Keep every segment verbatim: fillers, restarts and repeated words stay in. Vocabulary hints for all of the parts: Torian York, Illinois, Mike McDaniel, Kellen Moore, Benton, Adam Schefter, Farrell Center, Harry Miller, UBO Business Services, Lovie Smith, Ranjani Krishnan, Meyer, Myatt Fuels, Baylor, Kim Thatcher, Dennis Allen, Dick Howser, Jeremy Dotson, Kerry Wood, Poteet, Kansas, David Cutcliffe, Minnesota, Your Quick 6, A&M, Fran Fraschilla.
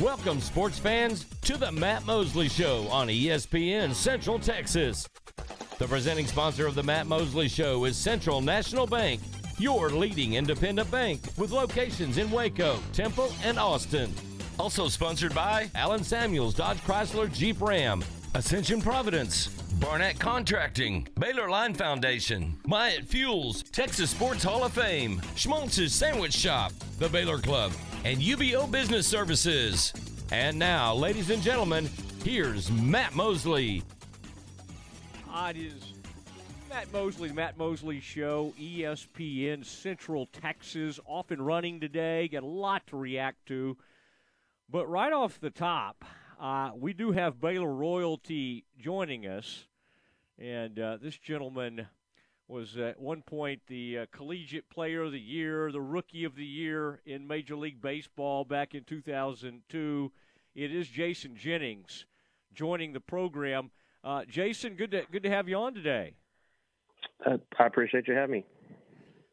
Welcome, sports fans, to the Matt Mosley Show on E S P N Central Texas. The presenting sponsor of the Matt Mosley Show is Central National Bank, your leading independent bank with locations in Waco, Temple, and Austin. Also sponsored by Alan Samuels Dodge Chrysler Jeep Ram, Ascension Providence, Barnett Contracting, Baylor Line Foundation, Myatt Fuels, Texas Sports Hall of Fame, Schmaltz's Sandwich Shop, the Baylor Club, and U B O Business Services. And now, ladies and gentlemen, here's Matt Mosley. It is Matt Mosley, the Matt Mosley Show, E S P N Central Texas, off and running today. Got a lot to react to. But right off the top, uh, we do have Baylor royalty joining us. And uh, this gentleman was at one point the uh, collegiate player of the year, the rookie of the year in Major League Baseball back in two thousand two. It is Jason Jennings joining the program. Uh, Jason, good to good to have you on today. Uh, I appreciate you having me.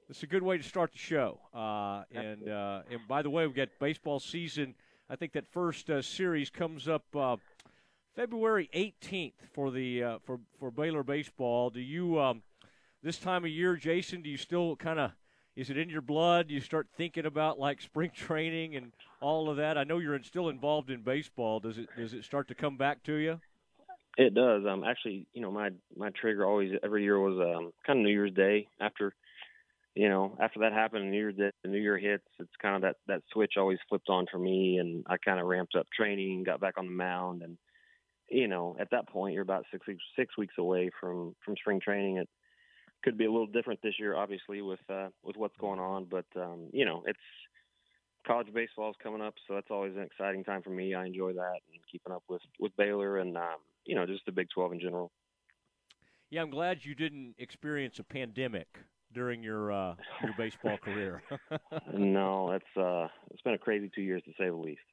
It's a good way to start the show. Uh, and uh, and by the way, we've got baseball season. I think that first uh, series comes up uh, February eighteenth for the uh, for for Baylor baseball. Do you? Um, This time of year, Jason, do you still kind of, is it in your blood? Do you start thinking about, like, spring training and all of that? I know you're still involved in baseball. Does it does it start to come back to you? It does. Um, actually, you know, my, my trigger always every year was um, kind of New Year's Day. After, you know, after that happened, New Year's Day, the New Year hits, it's kind of that, that switch always flipped on for me, and I kind of ramped up training, got back on the mound. And, you know, at that point, you're about six, six weeks away from, from spring training. It, Could be a little different this year, obviously, with uh, with what's going on. But, um, you know, it's college baseball is coming up, so that's always an exciting time for me. I enjoy that and keeping up with, with Baylor and, um, you know, just the Big twelve in general. Yeah, I'm glad you didn't experience a pandemic during your uh, your baseball career. No, it's, uh, it's been a crazy two years, to say the least.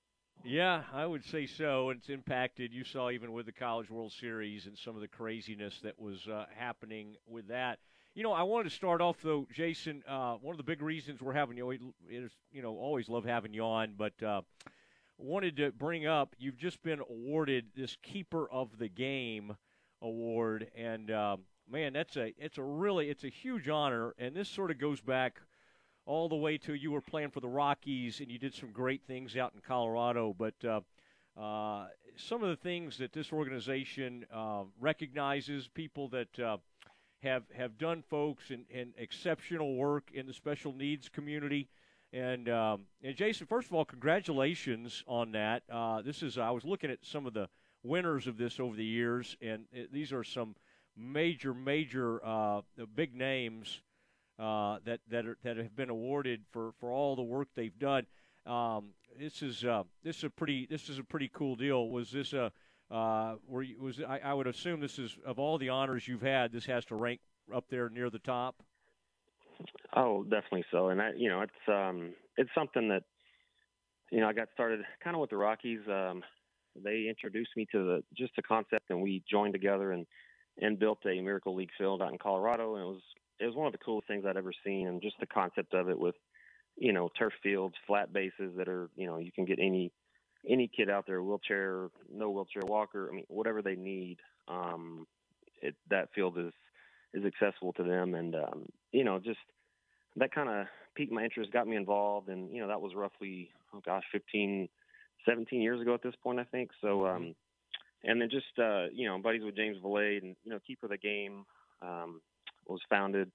Yeah, I would say so. It's impacted. You saw even with the College World Series and some of the craziness that was uh, happening with that. You know, I wanted to start off, though, Jason, uh, one of the big reasons we're having you, is, you know, always love having you on, but uh, wanted to bring up, you've just been awarded this Keeper of the Game award, and, um, man, that's a, it's a really, it's a huge honor, and this sort of goes back all the way to you were playing for the Rockies, and you did some great things out in Colorado, but uh, uh, some of the things that this organization uh, recognizes, people that uh, – have have done folks in, in exceptional work in the special needs community. And, um, and Jason, first of all, congratulations on that. Uh, this is, I was looking at some of the winners of this over the years, and it, these are some major, major uh, big names uh, that that, are, that have been awarded for, for all the work they've done. Um, this is uh, this is a pretty this is a pretty cool deal. Was this a Uh, were you, was I, I would assume this is, of all the honors you've had, this has to rank up there near the top. Oh, definitely so. And I, you know, it's, um, it's something that, you know, I got started kind of with the Rockies. Um, they introduced me to the, just the concept, and we joined together and, and built a Miracle League field out in Colorado. And it was, it was one of the coolest things I'd ever seen. And just the concept of it with, you know, turf fields, flat bases that are, you know, you can get any, any kid out there, wheelchair, no wheelchair, walker, I mean, whatever they need, um, it, that field is, is accessible to them. And, um, you know, just that kind of piqued my interest, got me involved. And, you know, that was roughly, oh gosh, fifteen, seventeen years ago at this point, I think. So, um, and then just, uh, you know, buddies with James Valade and, you know, Keeper of the Game um, was founded,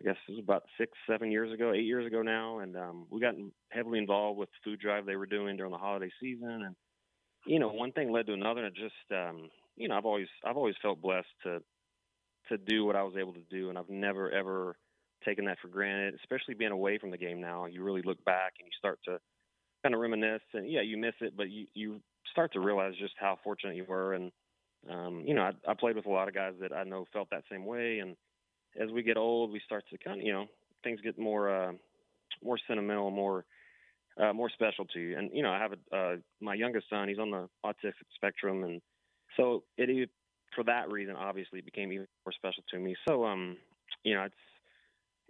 I guess it was about six, seven years ago, eight years ago now, and um, we got heavily involved with the food drive they were doing during the holiday season, and you know, one thing led to another, and it just, um, you know, I've always, I've always felt blessed to, to do what I was able to do, and I've never ever taken that for granted. Especially being away from the game now, you really look back and you start to kind of reminisce, and yeah, you miss it, but you, you start to realize just how fortunate you were, and um, you know, I, I played with a lot of guys that I know felt that same way, and as we get old, we start to kind of, you know, things get more, uh, more sentimental, more, uh, more special to you. And, you know, I have a, uh, my youngest son, he's on the autistic spectrum. And so it, for that reason, obviously it became even more special to me. So, um, you know, it's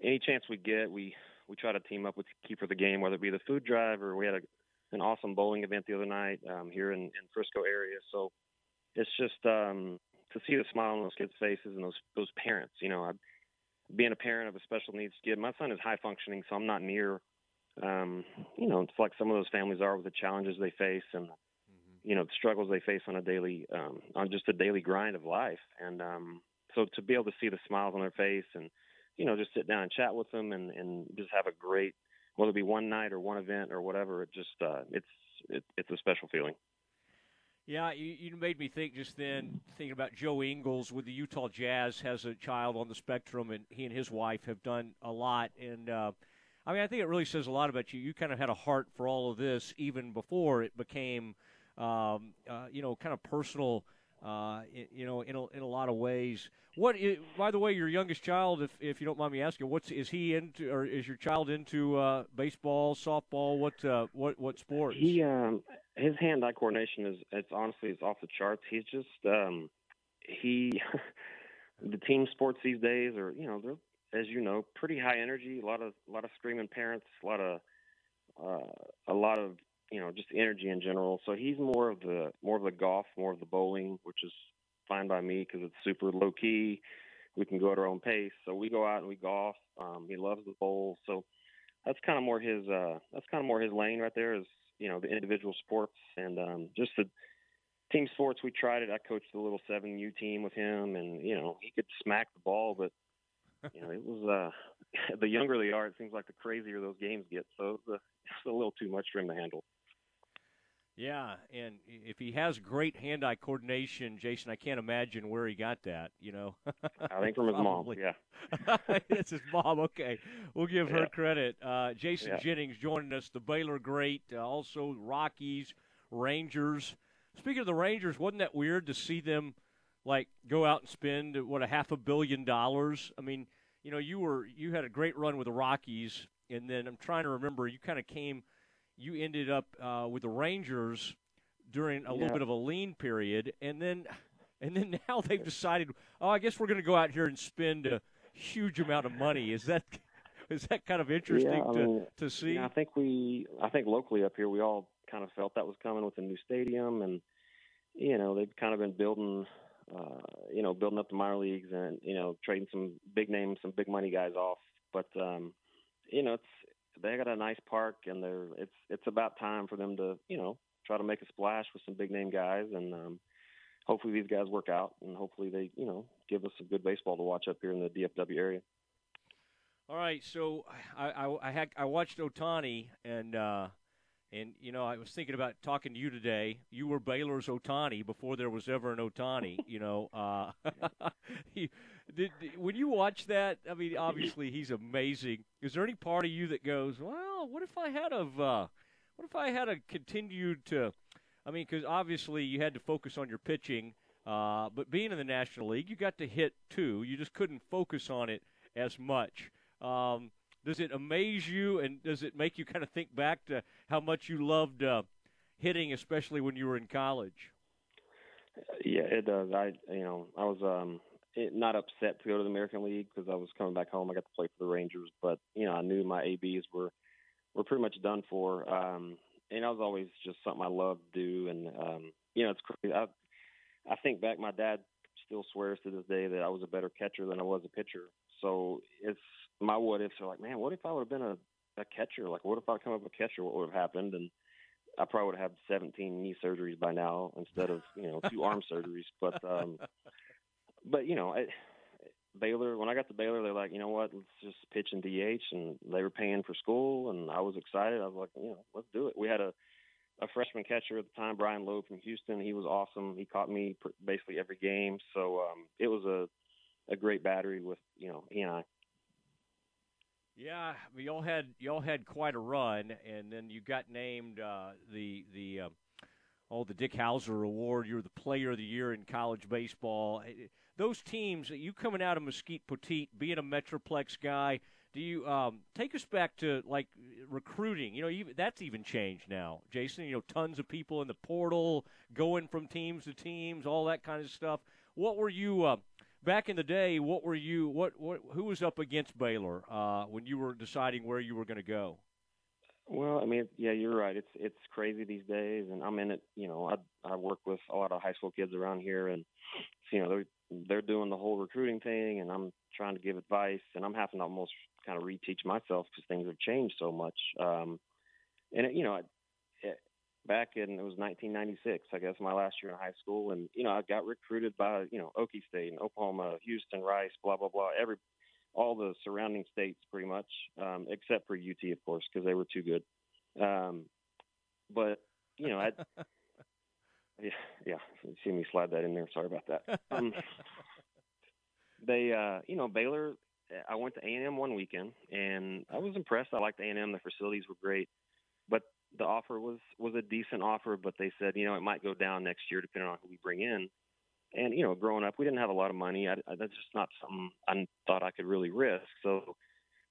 any chance we get, we, we try to team up with Keeper of the Game, whether it be the food drive or we had a an awesome bowling event the other night um, here in, in Frisco area. So it's just um, to see the smile on those kids' faces and those those parents. You know, I, being a parent of a special needs kid, my son is high functioning, so I'm not near. Um, you know, it's like some of those families are with the challenges they face and mm-hmm. you know the struggles they face on a daily, um, on just a daily grind of life. And um, so to be able to see the smiles on their face and you know just sit down and chat with them and, and just have a great. Whether it be one night or one event or whatever, it just uh, it's it, it's a special feeling. Yeah, you, you made me think just then, thinking about Joe Ingles with the Utah Jazz, has a child on the spectrum, and he and his wife have done a lot. And, uh, I mean, I think it really says a lot about you. You kind of had a heart for all of this even before it became, um, uh, you know, kind of personal, uh, in, you know, in a, in a lot of ways. What is, by the way, your youngest child, if if you don't mind me asking, what's is he into, or is your child into uh, baseball, softball? What uh, what what sports? He um, his hand-eye coordination is it's honestly it's off the charts. He's just um, he the team sports these days are you know they're as you know pretty high energy. A lot of a lot of screaming parents, a lot of uh, a lot of you know just energy in general. So he's more of the more of the golf, more of the bowling, which is fine by me because it's super low key. We can go at our own pace. So we go out and we golf. Um, he loves the bowl. So that's kind of more his. Uh, that's kind of more his lane right there. Is you know the individual sports and um, just the team sports. We tried it. I coached the little seven U team with him, and you know he could smack the ball, but you know it was uh, the younger they are, it seems like the crazier those games get. So it was a, it was a little too much for him to handle. Yeah, and if he has great hand-eye coordination, Jason, I can't imagine where he got that, you know. I think from his mom, yeah. It's his mom, okay. We'll give yeah. her credit. Uh, Jason yeah. Jennings joining us, the Baylor great, uh, also Rockies, Rangers. Speaking of the Rangers, wasn't that weird to see them, like, go out and spend, what, a half a billion dollars? I mean, you know, you were you had a great run with the Rockies, and then I'm trying to remember, you kind of came – you ended up uh, with the Rangers during a yeah. little bit of a lean period, and then and then now they've decided, oh, I guess we're going to go out here and spend a huge amount of money. Is that is that kind of interesting yeah, I to, mean, to see? Yeah, I think we, I think locally up here, we all kind of felt that was coming with a new stadium, and you know they've kind of been building, uh, you know, building up the minor leagues and you know trading some big names, some big money guys off, but um, you know it's. They got a nice park, and they're it's it's about time for them to you know try to make a splash with some big name guys, and um, hopefully these guys work out, and hopefully they you know give us some good baseball to watch up here in the D F W area. All right, so I I, I, had, I watched Ohtani, and uh, and you know I was thinking about talking to you today. You were Baylor's Ohtani before there was ever an Ohtani, you know. Uh, he, Did, did, when you watch that, I mean, obviously he's amazing. Is there any part of you that goes, well, what if I had of, uh, what if I had a continued to, I mean, because obviously you had to focus on your pitching, uh, but being in the National League, you got to hit too. You just couldn't focus on it as much. Um, does it amaze you, and does it make you kind of think back to how much you loved uh, hitting, especially when you were in college? Yeah, it does. I, you know, I was. Um... It, not upset to go to the American League because I was coming back home. I got to play for the Rangers, but you know I knew my A Bs were were pretty much done for. Um, and I was always just something I loved to do. And um, you know it's crazy. I, I think back, my dad still swears to this day that I was a better catcher than I was a pitcher. So it's my what ifs are like, man, what if I would have been a, a catcher? Like, what if I come up a catcher? What would have happened? And I probably would have had seventeen knee surgeries by now instead of you know two arm surgeries. But um, But, you know, I, Baylor, when I got to Baylor, they're like, you know what, let's just pitch in D H. And they were paying for school, and I was excited. I was like, you know, let's do it. We had a, a freshman catcher at the time, Brian Lowe from Houston. He was awesome. He caught me pr- basically every game. So um, it was a, a great battery with, you know, he and I. Yeah, but y'all had, y'all had quite a run, and then you got named uh, the – the uh... Oh, the Dick Howser Award. You were the Player of the Year in college baseball. Those teams, you coming out of Mesquite Petite, being a Metroplex guy, do you um, take us back to, like, recruiting? You know, even, that's even changed now, Jason. You know, tons of people in the portal, going from teams to teams, all that kind of stuff. What were you uh, – back in the day, what were you what, – what, who was up against Baylor uh, when you were deciding where you were going to go? Well, I mean, yeah, you're right. It's it's crazy these days, and I'm in it. You know, I I work with a lot of high school kids around here, and you know they're they're doing the whole recruiting thing, and I'm trying to give advice, and I'm having to almost kind of reteach myself because things have changed so much. Um, and it, you know, it, it, back in it was nineteen ninety-six, I guess, my last year in high school, and you know I got recruited by you know Okie State and Oklahoma, Houston, Rice, blah blah blah, every. all the surrounding states pretty much, um, except for U T, of course, because they were too good. Um, but, you know, I yeah, yeah, you see me slide that in there. Sorry about that. Um, they, uh, you know, Baylor, I went to A and M one weekend, and I was impressed. I liked A and M. The facilities were great. But the offer was, was a decent offer, but they said, you know, it might go down next year depending on who we bring in. And, you know, growing up, we didn't have a lot of money. I, I, that's just not something I thought I could really risk. So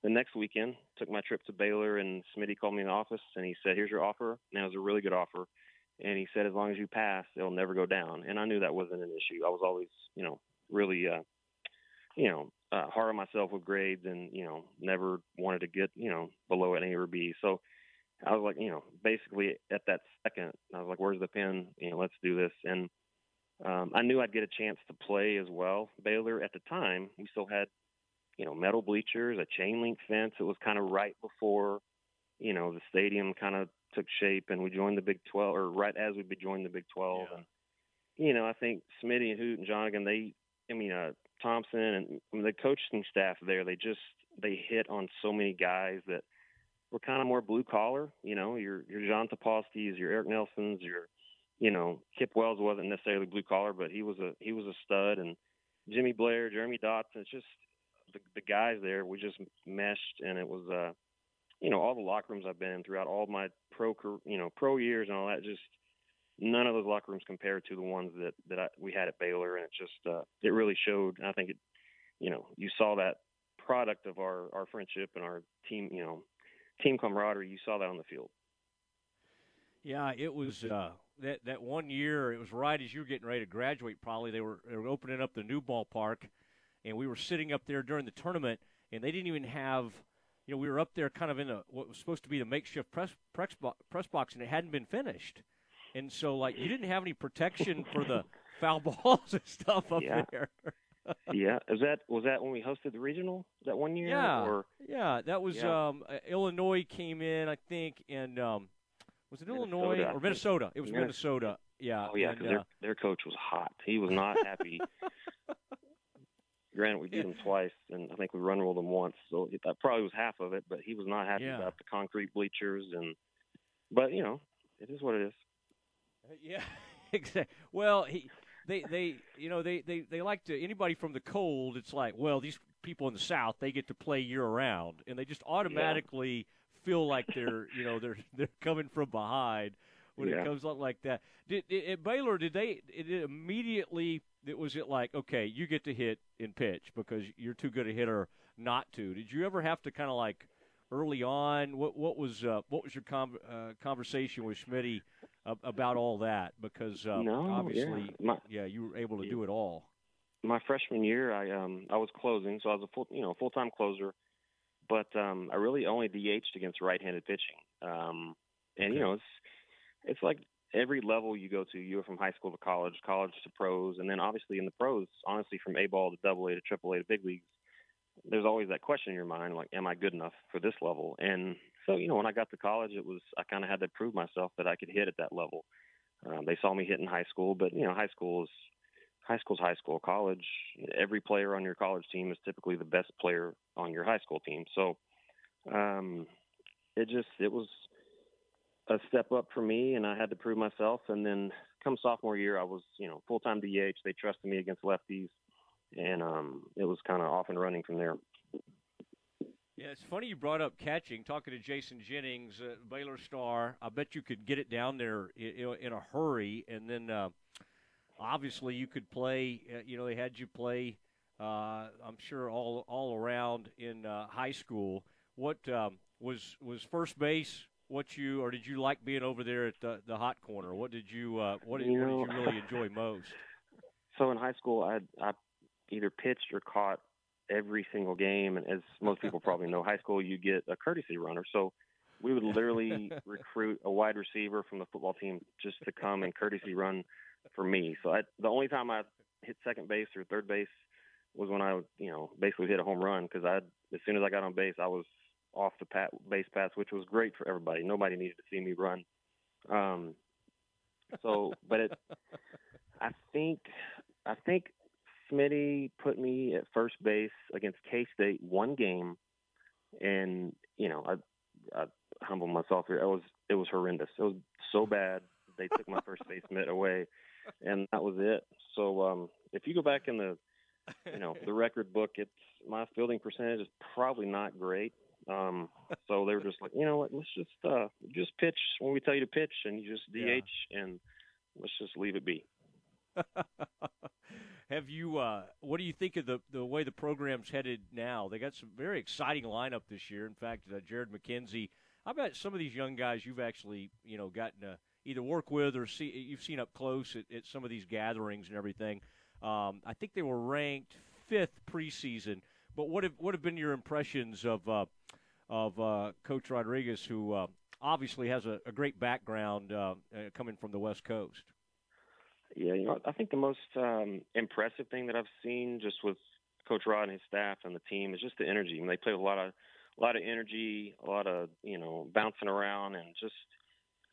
the next weekend, took my trip to Baylor, and Smitty called me in the office, and he said, here's your offer. And it was a really good offer. And he said, as long as you pass, it'll never go down. And I knew that wasn't an issue. I was always, you know, really, uh, you know, uh, hard on myself with grades and, you know, never wanted to get, you know, below an A or B. So I was like, you know, basically at that second, I was like, where's the pen? You know, let's do this. And Um, I knew I'd get a chance to play as well. Baylor, at the time, we still had, you know, metal bleachers, a chain link fence. It was kind of right before, you know, the stadium kind of took shape and we joined the Big twelve, or right as we joined the Big twelve. Yeah. And, you know, I think Smitty and Hoot and Jonathan, they, I mean, uh, Thompson and I mean, the coaching staff there, they just, they hit on so many guys that were kind of more blue collar, you know, your, your John Topolsky's, your Eric Nelson's, your, you know, Kip Wells wasn't necessarily blue collar, but he was a he was a stud. And Jimmy Blair, Jeremy Dotson, it's just the, the guys there. We just meshed, and it was, uh, you know, all the locker rooms I've been in throughout all my pro, you know, pro years and all that. Just none of those locker rooms compared to the ones that that I, we had at Baylor, and it just uh, it really showed. And I think it, you know, you saw that product of our our friendship and our team, you know, team camaraderie. You saw that on the field. Yeah, it was. Uh... That that one year, it was right as you were getting ready to graduate, probably. They were, they were opening up the new ballpark, and we were sitting up there during the tournament, and they didn't even have, you know, we were up there kind of in a, what was supposed to be the makeshift press, press, press box, and it hadn't been finished. And so, like, you didn't have any protection for the foul balls and stuff up yeah. there. yeah. Is that, was that when we hosted the regional that one year? Yeah. Or? Yeah. That was yeah. Um, Illinois came in, I think, and um, – was it Minnesota, Illinois or Minnesota? It was Minnesota. Minnesota. Yeah. Oh, yeah, because uh, their, their coach was hot. He was not happy. Granted, we beat him twice, and I think we run-rolled him once. So it, that probably was half of it, but he was not happy yeah. about the concrete bleachers. And But, you know, it is what it is. Uh, yeah, exactly. Well, he, they, they, you know, they, they, they like to – anybody from the cold, it's like, well, these people in the South, they get to play year-round, and they just automatically yeah. – feel like they're, you know, they're they're coming from behind when yeah. it comes up like that. Did, did at Baylor? Did they? Did it immediately? It was it like, okay, you get to hit and pitch because you're too good a hitter not to. Did you ever have to kind of like early on? What what was uh, what was your com- uh, conversation with Schmitty about all that? Because um, no, obviously, yeah. My, yeah, you were able to yeah. do it all. My freshman year, I um I was closing, so I was a full you know full time closer. But um, I really only D H'd against right-handed pitching. Um, and, okay. you know, it's it's like every level you go to. You go from high school to college, college to pros, and then obviously in the pros, honestly, from A-ball to double A to triple A to big leagues, there's always that question in your mind, like, am I good enough for this level? And so, you know, when I got to college, it was I kind of had to prove myself that I could hit at that level. Um, they saw me hit in high school, but, you know, high school is High school's high school. College, every player on your college team is typically the best player on your high school team. So um, it just it was a step up for me, and I had to prove myself. And then come sophomore year, I was you know full time D H. They trusted me against lefties, and um, it was kind of off and running from there. Yeah, it's funny you brought up catching. Talking to Jason Jennings, uh, Baylor star, I bet you could get it down there in, in a hurry, and then. Uh, Obviously, you could play. You know, they had you play. Uh, I'm sure all all around in uh, high school. What um, was was first base? What you or did you like being over there at the, the hot corner? What did you uh, what, did, you know, what did you really enjoy most? So in high school, I I either pitched or caught every single game, and as most people probably know, high school you get a courtesy runner. So we would literally recruit a wide receiver from the football team just to come and courtesy run for me. So I, the only time I hit second base or third base was when I, you know, basically hit a home run, because I, as soon as I got on base, I was off the pat, base pass, which was great for everybody. Nobody needed to see me run. Um, so, but it, I think, I think Smitty put me at first base against K-State one game, and you know, I, I humble myself here. It was it was horrendous. It was so bad they took my first base mitt away, and that was it. So um, if you go back in the you know the record book, it's my fielding percentage is probably not great. Um, so they were just like, you know what, let's just uh, just pitch when we tell you to pitch, and you just D H, yeah. and let's just leave it be. Have you? Uh, what do you think of the, the way the program's headed now? They got some very exciting lineup this year. In fact, uh, Jared McKenzie. I bet some of these young guys you've actually you know gotten to either work with or see you've seen up close at, at some of these gatherings and everything. Um, I think they were ranked fifth preseason. But what have what have been your impressions of uh, of uh, Coach Rodriguez, who uh, obviously has a, a great background uh, coming from the West Coast? Yeah, you know, I think the most um, impressive thing that I've seen just with Coach Rod and his staff and the team is just the energy. I mean, they play with a lot of, a lot of energy, a lot of you know bouncing around, and just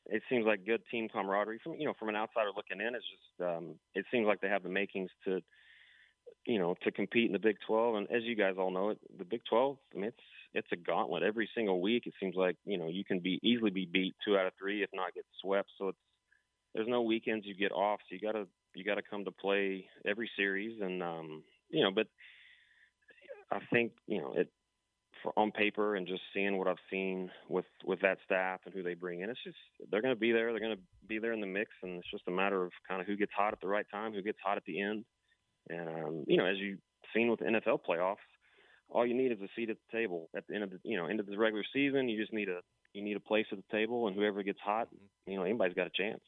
it seems like good team camaraderie. From you know, from an outsider looking in, it's just um, it seems like they have the makings to you know to compete in the Big twelve. And as you guys all know, it, the Big twelve, I mean, it's it's a gauntlet every single week. It seems like you know you can be easily be beat two out of three, if not get swept. So it's there's no weekends you get off, so you gotta you gotta come to play every series, and um, you know. But I think you know it for, on paper and just seeing what I've seen with, with that staff and who they bring in, it's just they're gonna be there, they're gonna be there in the mix, and it's just a matter of kind of who gets hot at the right time, who gets hot at the end, and um, you know as you've seen with the N F L playoffs, all you need is a seat at the table at the end of the you know end of the regular season. You just need a you need a place at the table, and whoever gets hot, you know anybody's got a chance.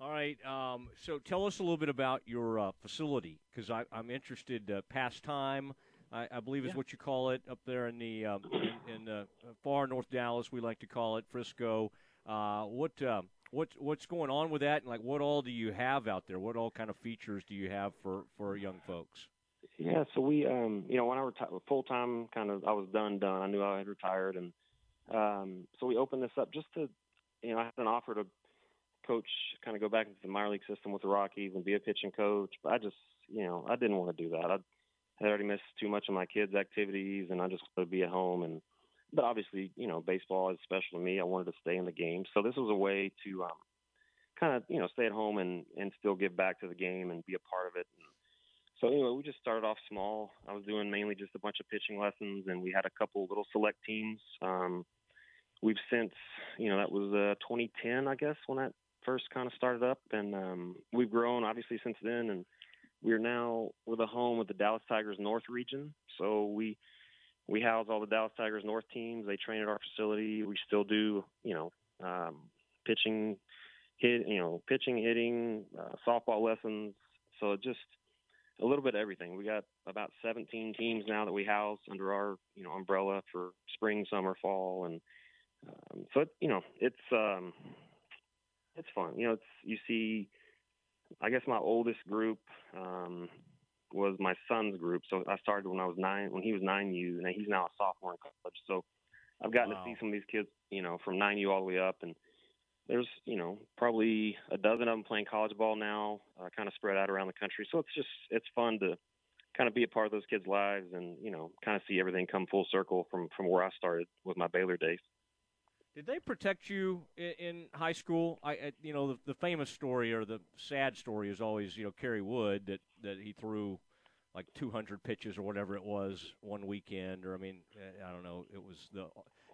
All right, um, so tell us a little bit about your uh, facility, because I'm interested. Uh, pastime, I, I believe, is yeah. what you call it up there in the um, in, in uh, far north Dallas. We like to call it Frisco. Uh, what uh, what what's going on with that, and like what all do you have out there? What all kind of features do you have for, for young folks? Yeah, so we, um, you know, when I retired full time, kind of I was done done. I knew I had retired, and um, so we opened this up just to, you know, I had an offer to coach, kind of go back into the minor league system with the Rockies and be a pitching coach. But I just, you know, I didn't want to do that. I had already missed too much of my kids' activities, and I just wanted to be at home. And but obviously, you know, baseball is special to me. I wanted to stay in the game, so this was a way to um, kind of, you know, stay at home and and still give back to the game and be a part of it. And so anyway, we just started off small. I was doing mainly just a bunch of pitching lessons, and we had a couple little select teams. Um, we've since, you know, that was uh, twenty ten, I guess, when that first kind of started up, and um, we've grown obviously since then, and we're now we're the home of the Dallas Tigers North region. So we we house all the Dallas Tigers North teams. They train at our facility. We still do, you know, um, pitching, hit, you know, pitching, hitting, uh, softball lessons. So just a little bit of everything. We got about seventeen teams now that we house under our, you know, umbrella for spring, summer, fall, and um, so it, you know, it's. Um, It's fun. You know, it's, you see, I guess my oldest group um, was my son's group. So I started when I was nine, when he was nine U, and he's now a sophomore in college. So I've gotten wow. to see some of these kids, you know, from nine U all the way up. And there's, you know, probably a dozen of them playing college ball now, uh, kind of spread out around the country. So it's just, it's fun to kind of be a part of those kids' lives and, you know, kind of see everything come full circle from, from where I started with my Baylor days. Did they protect you in high school? I, you know, the, the famous story or the sad story is always, you know, Kerry Wood, that, that he threw like two hundred pitches or whatever it was one weekend, or I mean, I don't know. It was the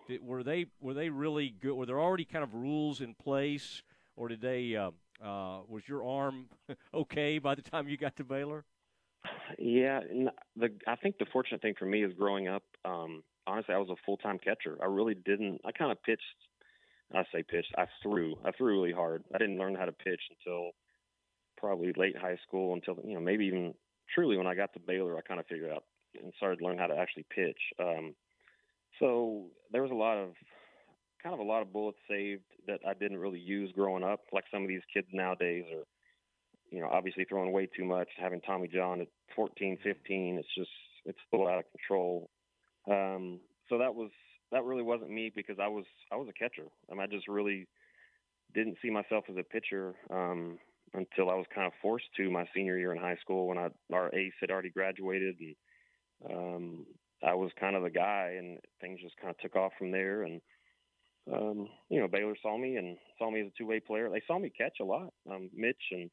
did, were they were they really good? Were there already kind of rules in place, or did they? Uh, uh, was your arm okay by the time you got to Baylor? Yeah, the I think the fortunate thing for me is growing up. Um, Honestly, I was a full-time catcher. I really didn't – I kind of pitched – I say pitched. I threw. I threw really hard. I didn't learn how to pitch until probably late high school, until, you know, maybe even truly when I got to Baylor, I kind of figured out and started to learn how to actually pitch. Um, so there was a lot of kind of a lot of bullets saved that I didn't really use growing up. Like some of these kids nowadays are, you know, obviously throwing way too much, having Tommy John at fourteen, fifteen. It's just, it's a little out of control. Um, so that was, that really wasn't me because I was, I was a catcher. I mean, I just really didn't see myself as a pitcher um, until I was kind of forced to my senior year in high school when I, our ace had already graduated. And um, I was kind of the guy, and things just kind of took off from there. And, um, you know, Baylor saw me and saw me as a two-way player. They saw me catch a lot. Um, Mitch and,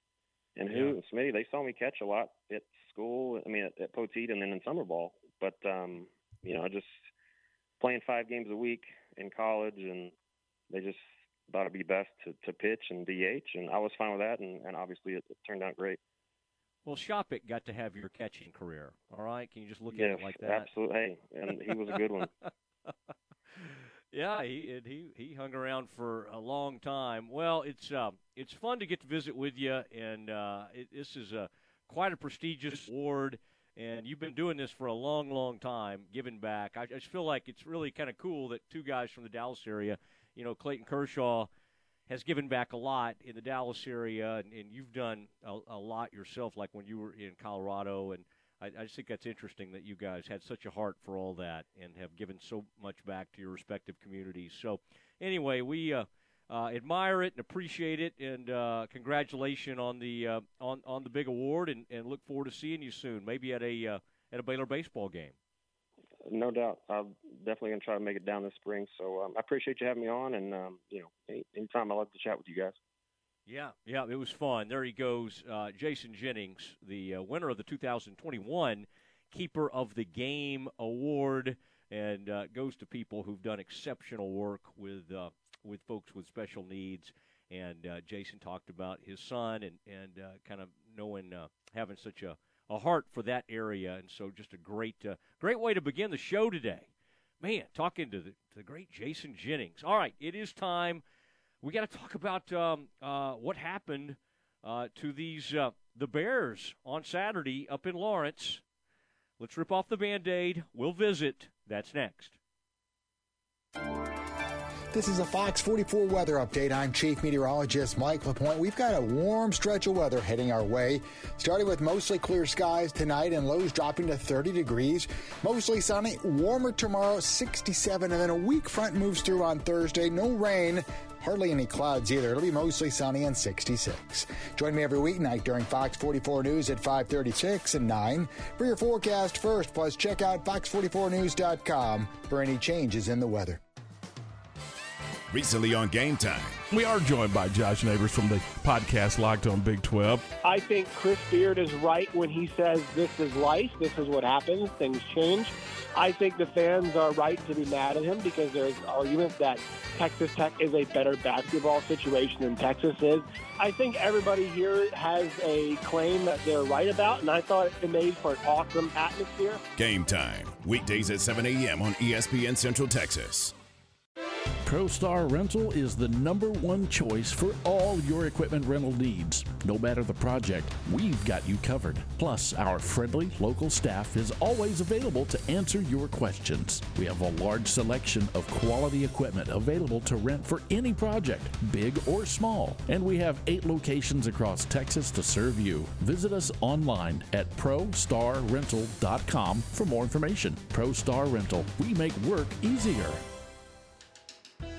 and who yeah. and Smitty, they saw me catch a lot at school. I mean, at, at Poteet and then in summer ball. But, um, you know, I just playing five games a week in college, and they just thought it'd be best to, to pitch and D H, and I was fine with that, and, and obviously it, it turned out great. Well, Shopik got to have your catching career, all right? Can you just look yes, at it like that? Absolutely. Hey, and he was a good one. Yeah, he, he he hung around for a long time. Well, it's uh, it's fun to get to visit with you, and uh, it, this is a, quite a prestigious award, and you've been doing this for a long, long time, giving back. I, I just feel like it's really kind of cool that two guys from the Dallas area, you know, Clayton Kershaw has given back a lot in the Dallas area, and, and you've done a, a lot yourself, like when you were in Colorado. And I, I just think that's interesting that you guys had such a heart for all that and have given so much back to your respective communities. So, anyway, we uh, uh, admire it and appreciate it, and uh, congratulations on the uh, on on the big award, and, and look forward to seeing you soon, maybe at a uh, at a Baylor baseball game. No doubt. I'm definitely going to try to make it down this spring. So um, I appreciate you having me on, and, um, you know, any, anytime I love to chat with you guys. Yeah, yeah, it was fun. There he goes, uh, Jason Jennings, the uh, winner of the two thousand twenty-one Keeper of the Game Award, and uh, goes to people who've done exceptional work with uh, with folks with special needs. And uh, Jason talked about his son and, and uh, kind of knowing, uh, having such a, a heart for that area, and so just a great uh, great way to begin the show today. Man, talking to the, to the great Jason Jennings. All right, it is time. We got to talk about um, uh, what happened uh, to these uh, the Bears on Saturday up in Lawrence. Let's rip off the Band-Aid. We'll visit. That's next. This is a Fox forty-four weather update. I'm Chief Meteorologist Mike LaPointe. We've got a warm stretch of weather heading our way, starting with mostly clear skies tonight and lows dropping to thirty degrees. Mostly sunny, warmer tomorrow, sixty-seven, and then a weak front moves through on Thursday. No rain, hardly any clouds either. It'll be mostly sunny and sixty-six. Join me every weeknight during Fox forty-four News at five thirty-six and nine for your forecast first. Plus, check out fox forty-four news dot com for any changes in the weather. Recently on Game Time, we are joined by Josh Neighbors from the podcast Locked on Big twelve. I think Chris Beard is right when he says this is life, this is what happens, things change. I think the fans are right to be mad at him because there's arguments that Texas Tech is a better basketball situation than Texas is. I think everybody here has a claim that they're right about, and I thought it made for an awesome atmosphere. Game Time, weekdays at seven a.m. on E S P N Central Texas. ProStar Rental is the number one choice for all your equipment rental needs. No matter the project, we've got you covered. Plus, our friendly local staff is always available to answer your questions. We have a large selection of quality equipment available to rent for any project, big or small. And we have eight locations across Texas to serve you. Visit us online at pro star rental dot com for more information. ProStar Rental, we make work easier.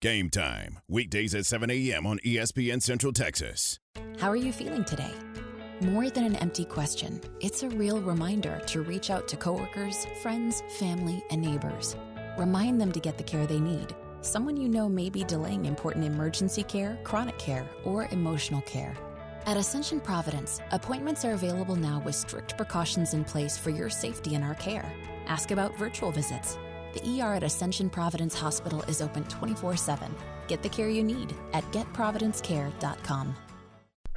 Game Time, weekdays at seven a.m. on E S P N Central Texas. How are you feeling today? More than an empty question, it's a real reminder to reach out to coworkers, friends, family, and neighbors. Remind them to get the care they need. Someone you know may be delaying important emergency care, chronic care, or emotional care. At Ascension Providence, appointments are available now with strict precautions in place for your safety and our care. Ask about virtual visits. The E R at Ascension Providence Hospital is open twenty-four seven. Get the care you need at get providence care dot com.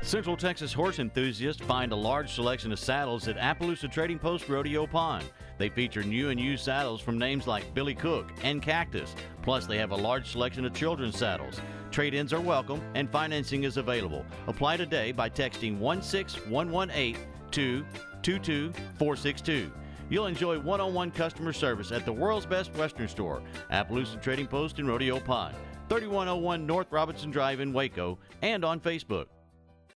Central Texas horse enthusiasts find a large selection of saddles at Appaloosa Trading Post Rodeo Pond. They feature new and used saddles from names like Billy Cook and Cactus. Plus, they have a large selection of children's saddles. Trade-ins are welcome and financing is available. Apply today by texting one six one one eight to two two four six two. You'll enjoy one-on-one customer service at the world's best Western store, Appaloosa Trading Post in Rodeo Pond, thirty-one oh one North Robinson Drive in Waco, and on Facebook.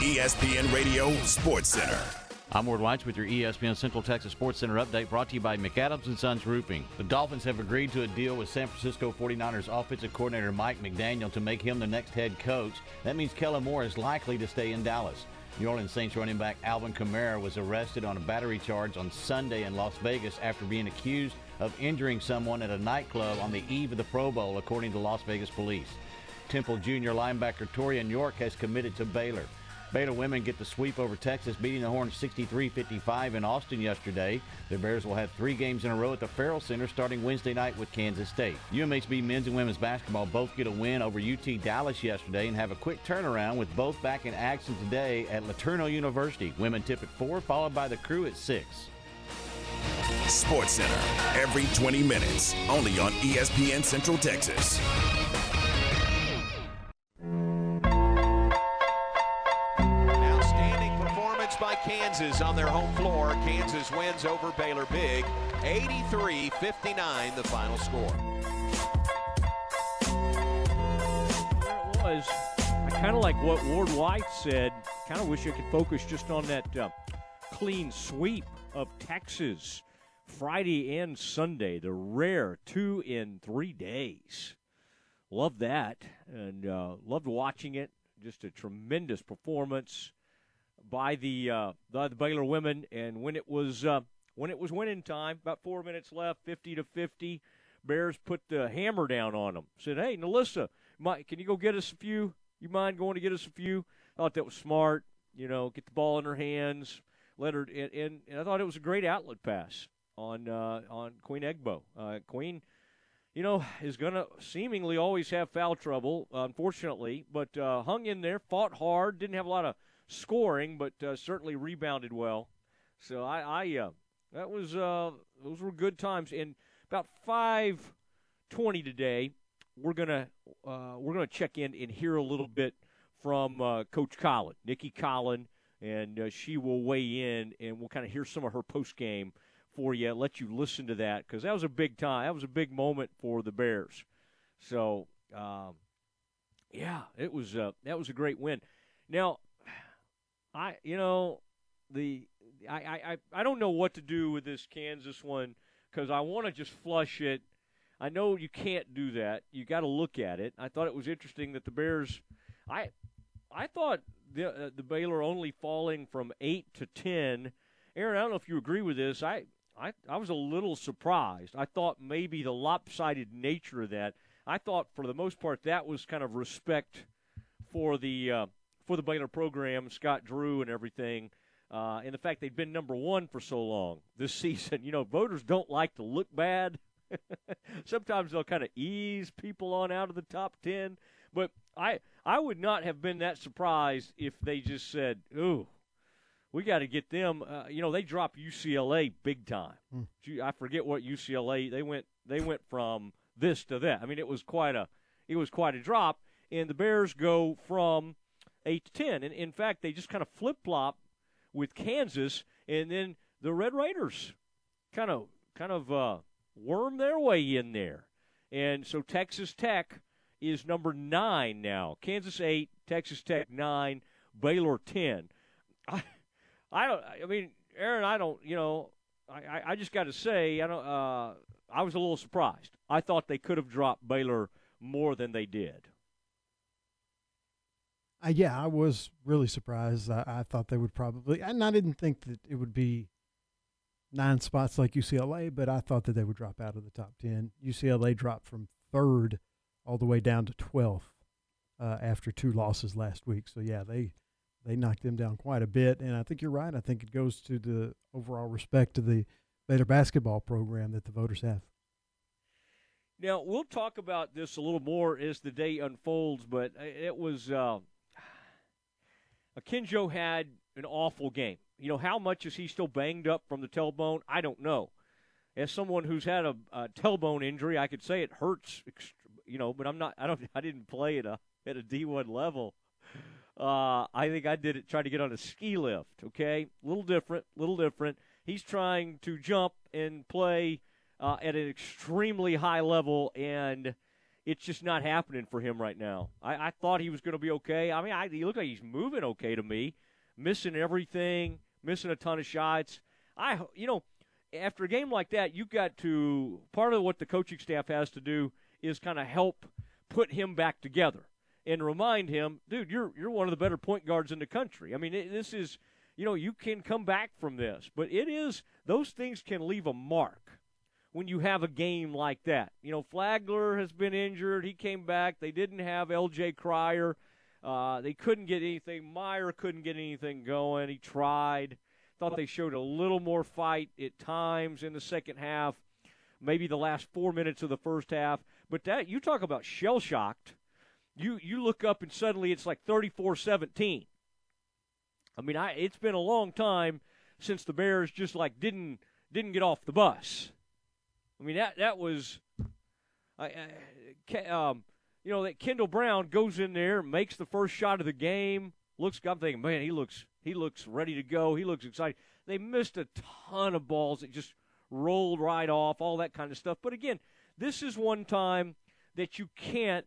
E S P N Radio Sports Center. I'm Ward Weitz with your E S P N Central Texas Sports Center update, brought to you by McAdams and Sons Roofing. The Dolphins have agreed to a deal with San Francisco forty-niners offensive coordinator Mike McDaniel to make him the next head coach. That means Kellen Moore is likely to stay in Dallas. New Orleans Saints running back Alvin Kamara was arrested on a battery charge on Sunday in Las Vegas after being accused of injuring someone at a nightclub on the eve of the Pro Bowl, according to Las Vegas police. Temple Junior linebacker Torian York has committed to Baylor. Baylor women get the sweep over Texas, beating the Horns sixty-three fifty-five in Austin yesterday. The Bears will have three games in a row at the Farrell Center starting Wednesday night with Kansas State. U M H B men's and women's basketball both get a win over U T Dallas yesterday and have a quick turnaround with both back in action today at Laterno University. Women tip at four, followed by the Crew at six. Sports Center, every twenty minutes, only on E S P N Central Texas. By Kansas on their home floor. Kansas wins over Baylor big, eighty-three fifty-nine the final score. It was, I kind of like what Ward White said, kind of wish I could focus just on that uh, clean sweep of Texas Friday and Sunday, the rare two in three days. Love that, and uh, loved watching it. Just a tremendous performance by the uh, by the Baylor women, and when it was uh, when it was winning time, about four minutes left, fifty to fifty, Bears put the hammer down on them. Said, "Hey, Nalissa, Mike, can you go get us a few? You mind going to get us a few?" I thought that was smart. You know, get the ball in her hands, let her. And, and, and I thought it was a great outlet pass on uh, on Queen Egbo. Uh, Queen, you know, is going to seemingly always have foul trouble, unfortunately, but uh, hung in there, fought hard, didn't have a lot of scoring, but uh, certainly rebounded well. So I, I uh, that was uh, those were good times. And about five twenty today, we're gonna uh, we're gonna check in and hear a little bit from uh, Coach Collen, Nikki Collen, and uh, she will weigh in, and we'll kind of hear some of her post game for you. Let you listen to that, because that was a big time. That was a big moment for the Bears. So um, yeah, it was uh, that was a great win. Now, I, you know, the I, I, I don't know what to do with this Kansas one, because I want to just flush it. I know you can't do that. You got to look at it. I thought it was interesting that the Bears, I I thought the, uh, the Baylor only falling from eight to ten. Aaron, I don't know if you agree with this. I, I, I was a little surprised. I thought maybe the lopsided nature of that, I thought for the most part that was kind of respect for the uh, – for the Baylor program, Scott Drew and everything, uh, and the fact they've been number one for so long this season. You know, voters don't like to look bad. Sometimes they'll kind of ease people on out of the top ten. But I I would not have been that surprised if they just said, ooh, we got to get them. Uh, you know, they dropped U C L A big time. Mm. I forget what U C L A. They went They went from this to that. I mean, it was quite a it was quite a drop, and the Bears go from eight to ten. And in fact, they just kind of flip-flop with Kansas, and then the Red Raiders kind of kind of uh, worm their way in there. And so Texas Tech is number nine now. Kansas eight, Texas Tech nine, Baylor ten. I, I don't. I mean, Aaron, I don't. You know, I, I just got to say, I don't. Uh, I was a little surprised. I thought they could have dropped Baylor more than they did. Uh, yeah, I was really surprised. I, I thought they would probably, and I didn't think that it would be nine spots like U C L A, but I thought that they would drop out of the top ten. U C L A dropped from third all the way down to twelfth uh, after two losses last week. So, yeah, they they knocked them down quite a bit, and I think you're right. I think it goes to the overall respect to the Baylor basketball program that the voters have. Now, we'll talk about this a little more as the day unfolds, but it was uh, – Akinjo had an awful game. You know, how much is he still banged up from the tailbone? I don't know. As someone who's had a, a tailbone injury, I could say it hurts, you know, but I'm not – I don't. I didn't play at a, at a D one level. Uh, I think I did it trying to get on a ski lift, okay? A little different, a little different. He's trying to jump and play uh, at an extremely high level, and it's just not happening for him right now. I, I thought he was going to be okay. I mean, I, he looked like he's moving okay to me, missing everything, missing a ton of shots. I, you know, after a game like that, you've got to – part of what the coaching staff has to do is kind of help put him back together and remind him, dude, you're, you're one of the better point guards in the country. I mean, it, this is – you know, you can come back from this. But it is, those things can leave a mark when you have a game like that. You know, Flagler has been injured. He came back. They didn't have L J. Cryer. Uh, they couldn't get anything. Meyer couldn't get anything going. He tried. Thought they showed a little more fight at times in the second half, maybe the last four minutes of the first half. But that, you talk about shell-shocked. You, you look up and suddenly it's like thirty-four seventeen. I mean, I, it's been a long time since the Bears just like didn't didn't get off the bus. I mean, that that was, I, I, um, you know, that Kendall Brown goes in there, makes the first shot of the game. Looks, I'm thinking, man, he looks he looks ready to go. He looks excited. They missed a ton of balls that just rolled right off, all that kind of stuff. But again, this is one time that you can't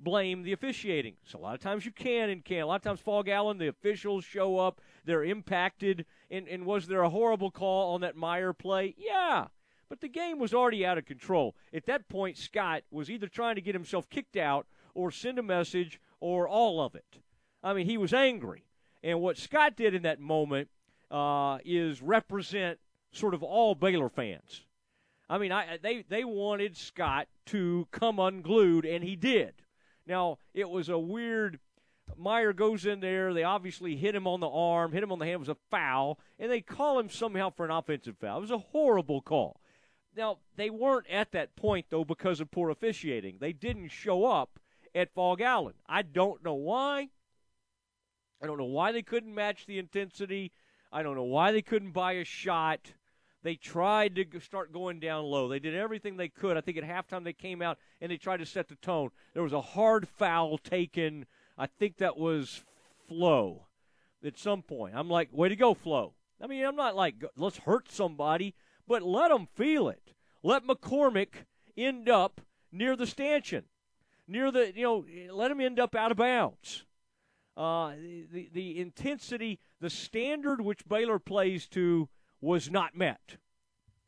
blame the officiating. So a lot of times you can and can't. A lot of times, Fog Allen, the officials show up, they're impacted. And, and was there a horrible call on that Meyer play? Yeah, but the game was already out of control. At that point, Scott was either trying to get himself kicked out or send a message or all of it. I mean, he was angry. And what Scott did in that moment uh, is represent sort of all Baylor fans. I mean, I, they, they wanted Scott to come unglued, and he did. Now, it was a weird – Meyer goes in there. They obviously hit him on the arm, hit him on the hand. It was a foul, and they call him somehow for an offensive foul. It was a horrible call. Now, they weren't at that point, though, because of poor officiating. They didn't show up at Fog Allen. I don't know why. I don't know why they couldn't match the intensity. I don't know why they couldn't buy a shot. They tried to start going down low. They did everything they could. I think at halftime they came out and they tried to set the tone. There was a hard foul taken. I think that was Flo at some point. I'm like, way to go, Flo. I mean, I'm not like, let's hurt somebody, but let them feel it. Let McCormick end up near the stanchion, near the, you know, let him end up out of bounds. Uh, the, the intensity, the standard which Baylor plays to, was not met.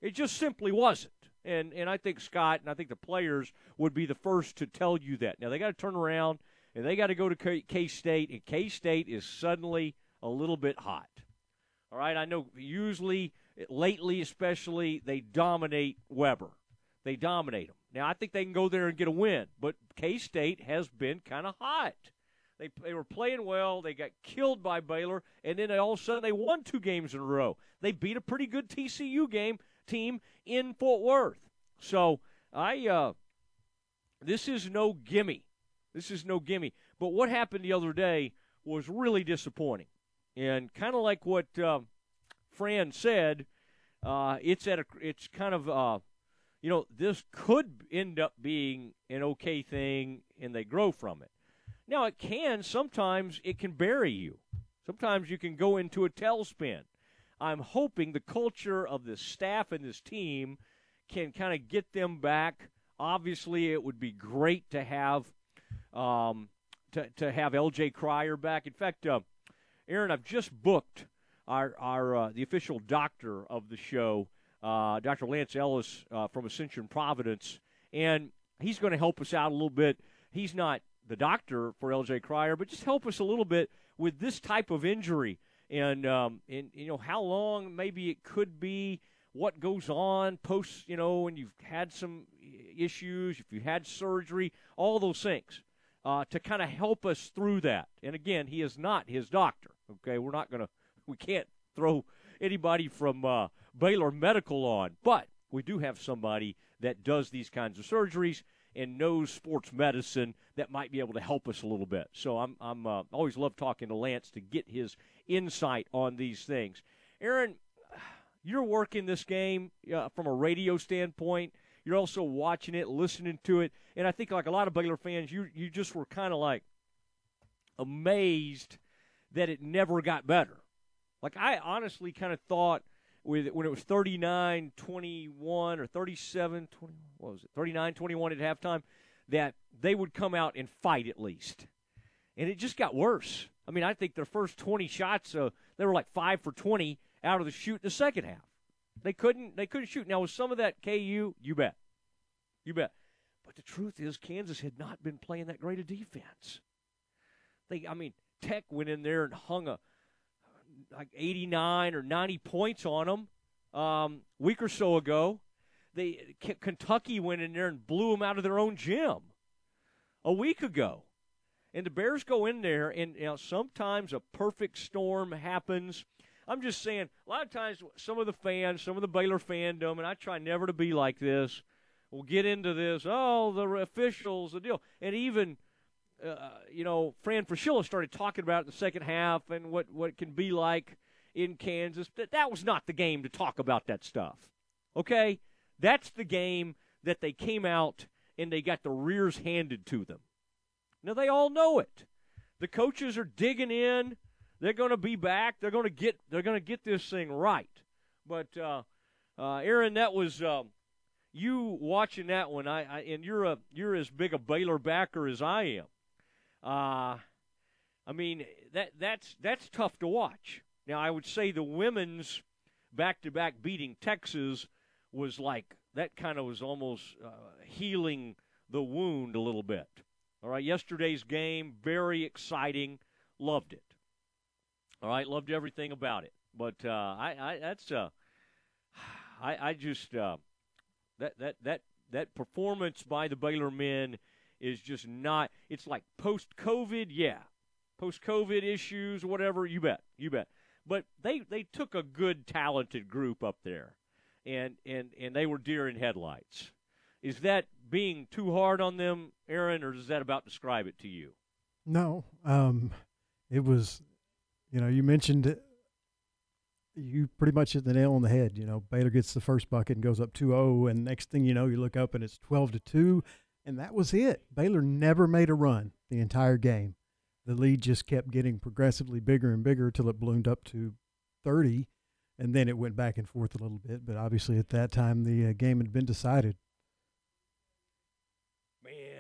It just simply wasn't. And and I think Scott and I think the players would be the first to tell you that. Now, they got to turn around, and they got to go to K- K-State, and K-State is suddenly a little bit hot. All right, I know usually, lately especially, they dominate Weber. They dominate them. Now, I think they can go there and get a win, but K-State has been kind of hot. They they were playing well. They got killed by Baylor, and then all of a sudden they won two games in a row. They beat a pretty good T C U game team in Fort Worth. So I, uh, this is no gimme. This is no gimme. But what happened the other day was really disappointing, and kind of like what uh, Fran said, uh, it's at a, it's kind of uh, you know, this could end up being an okay thing and they grow from it. Now, it can, sometimes it can bury you. Sometimes you can go into a tailspin. I'm hoping the culture of this staff and this team can kind of get them back. Obviously, it would be great to have um, to, to have L J. Cryer back. In fact, uh, Aaron, I've just booked our, our uh, the official doctor of the show, uh, Doctor Lance Ellis uh, from Ascension Providence, and he's going to help us out a little bit. He's not the doctor for L J. Cryer, but just help us a little bit with this type of injury and, um, and you know, how long maybe it could be, what goes on post, you know, when you've had some issues, if you had surgery, all those things uh, to kind of help us through that. And, again, he is not his doctor, okay? We're not going to – we can't throw anybody from uh, Baylor Medical on, but we do have somebody that does these kinds of surgeries and knows sports medicine that might be able to help us a little bit. So I'm I'm uh, always love talking to Lance to get his insight on these things. Aaron, you're working this game uh, from a radio standpoint. You're also watching it, listening to it, and I think like a lot of Baylor fans, you you just were kind of like amazed that it never got better. Like I honestly kind of thought with when it was thirty-nine twenty-one or thirty-seven twenty-one, what was it, thirty-nine twenty-one at halftime, that they would come out and fight at least. And it just got worse. I mean, I think their first twenty shots, uh, they were like five for twenty out of the shoot in the second half. They couldn't they couldn't shoot. Now, was some of that K U? You bet. You bet. But the truth is Kansas had not been playing that great a defense. They, I mean, Tech went in there and hung a like eighty-nine or ninety points on them um, a week or so ago. They K- Kentucky went in there and blew them out of their own gym a week ago. And the Bears go in there, and you know, sometimes a perfect storm happens. I'm just saying, a lot of times some of the fans, some of the Baylor fandom, and I try never to be like this, will get into this, oh, the officials, the deal. And even, uh, you know, Fran Fraschilla started talking about it in the second half and what, what it can be like in Kansas. That, that was not the game to talk about that stuff, okay? That's the game that they came out and they got the rears handed to them. Now, they all know it. The coaches are digging in. They're going to be back. They're going to get. They're going to get this thing right. But uh, uh, Aaron, that was um, you watching that one. I, I and you're a you're as big a Baylor backer as I am. Uh, I mean that that's that's tough to watch. Now I would say the women's back-to-back beating Texas was like that. Kind of was almost uh, healing the wound a little bit. All right, yesterday's game very exciting. Loved it. All right, loved everything about it, but uh, I, I that's uh, I, I just uh, that that that that performance by the Baylor men is just not. It's like post-COVID, yeah, post-COVID issues, whatever. You bet, you bet. But they, they took a good, talented group up there, and and and they were deer in headlights. Is that being too hard on them, Aaron, or does that about describe it to you? No, um, it was. You know, you mentioned you pretty much hit the nail on the head. You know, Baylor gets the first bucket and goes up two oh, and next thing you know, you look up and it's twelve to two, and that was it. Baylor never made a run the entire game. The lead just kept getting progressively bigger and bigger till it ballooned up to thirty, and then it went back and forth a little bit. But obviously at that time, the uh, game had been decided.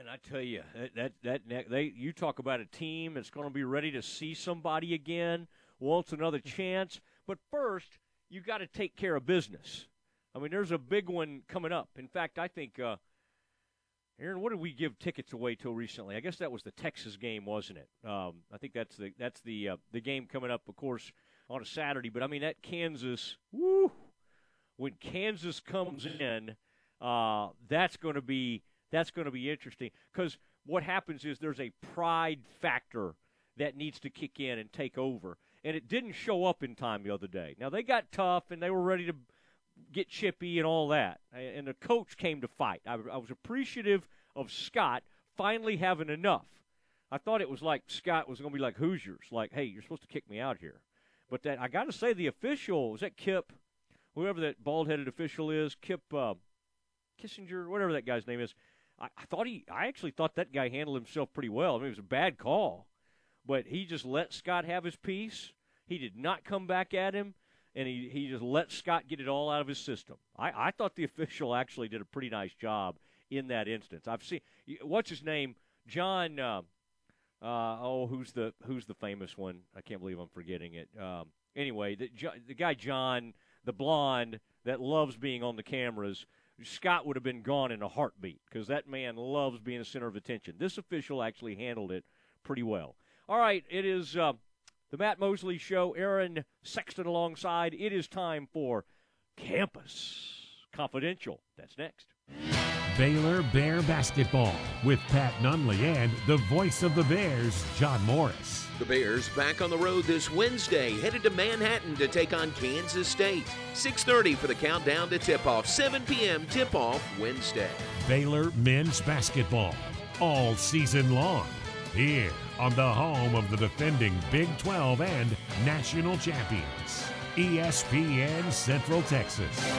I tell you, that that, that they you talk about a team that's going to be ready to see somebody again, wants another chance. But first, you got to take care of business. I mean, there's a big one coming up. In fact, I think, uh, Aaron, what did we give tickets away till recently? I guess that was the Texas game, wasn't it? Um, I think that's the that's the uh, the game coming up, of course, on a Saturday. But I mean, that Kansas, woo, when Kansas comes in, uh, that's going to be. That's going to be interesting because what happens is there's a pride factor that needs to kick in and take over, and it didn't show up in time the other day. Now, they got tough, and they were ready to get chippy and all that, and the coach came to fight. I, I was appreciative of Scott finally having enough. I thought it was like Scott was going to be like Hoosiers, like, hey, you're supposed to kick me out here. But that I got to say the official, was that Kip, whoever that bald-headed official is, Kip uh, Kissinger, whatever that guy's name is. I, I thought he, I actually thought that guy handled himself pretty well. I mean, it was a bad call, but he just let Scott have his piece. He did not come back at him, and he, he just let Scott get it all out of his system. I, I thought the official actually did a pretty nice job in that instance. I've seen what's his name, John. Uh, uh, oh, who's the who's the famous one? I can't believe I'm forgetting it. Um, anyway, the the guy John, the blonde that loves being on the cameras. Scott would have been gone in a heartbeat because that man loves being a center of attention. This official actually handled it pretty well. All right, it is uh, the Matt Mosley Show. Aaron Sexton alongside. It is time for Campus Confidential. That's next. Baylor Bear Basketball with Pat Nunley and the voice of the Bears, John Morris. The Bears back on the road this Wednesday, headed to Manhattan to take on Kansas State. six thirty for the countdown to tip-off, seven p.m. tip-off Wednesday. Baylor men's basketball all season long here on the home of the defending Big twelve and national champions, E S P N Central Texas.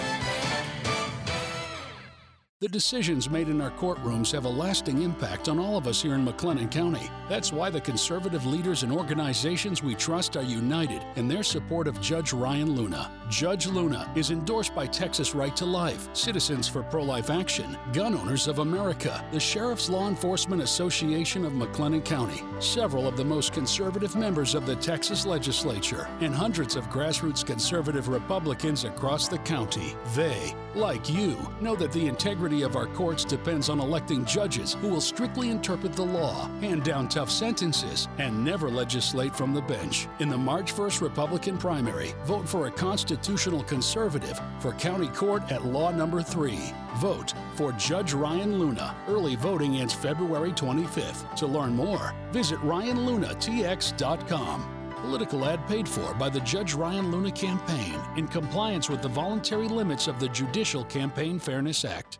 The decisions made in our courtrooms have a lasting impact on all of us here in McLennan County. That's why the conservative leaders and organizations we trust are united in their support of Judge Ryan Luna. Judge Luna is endorsed by Texas Right to Life, Citizens for Pro-Life Action, Gun Owners of America, the Sheriff's Law Enforcement Association of McLennan County, several of the most conservative members of the Texas Legislature, and hundreds of grassroots conservative Republicans across the county. They, like you, know that the integrity of our courts depends on electing judges who will strictly interpret the law, hand down tough sentences, and never legislate from the bench. In the March first Republican primary, vote for a constitutional conservative for county court at law number three. Vote for Judge Ryan Luna. Early voting ends February twenty-fifth. To learn more, visit Ryan Luna T X dot com. Political ad paid for by the Judge Ryan Luna campaign in compliance with the voluntary limits of the Judicial Campaign Fairness Act.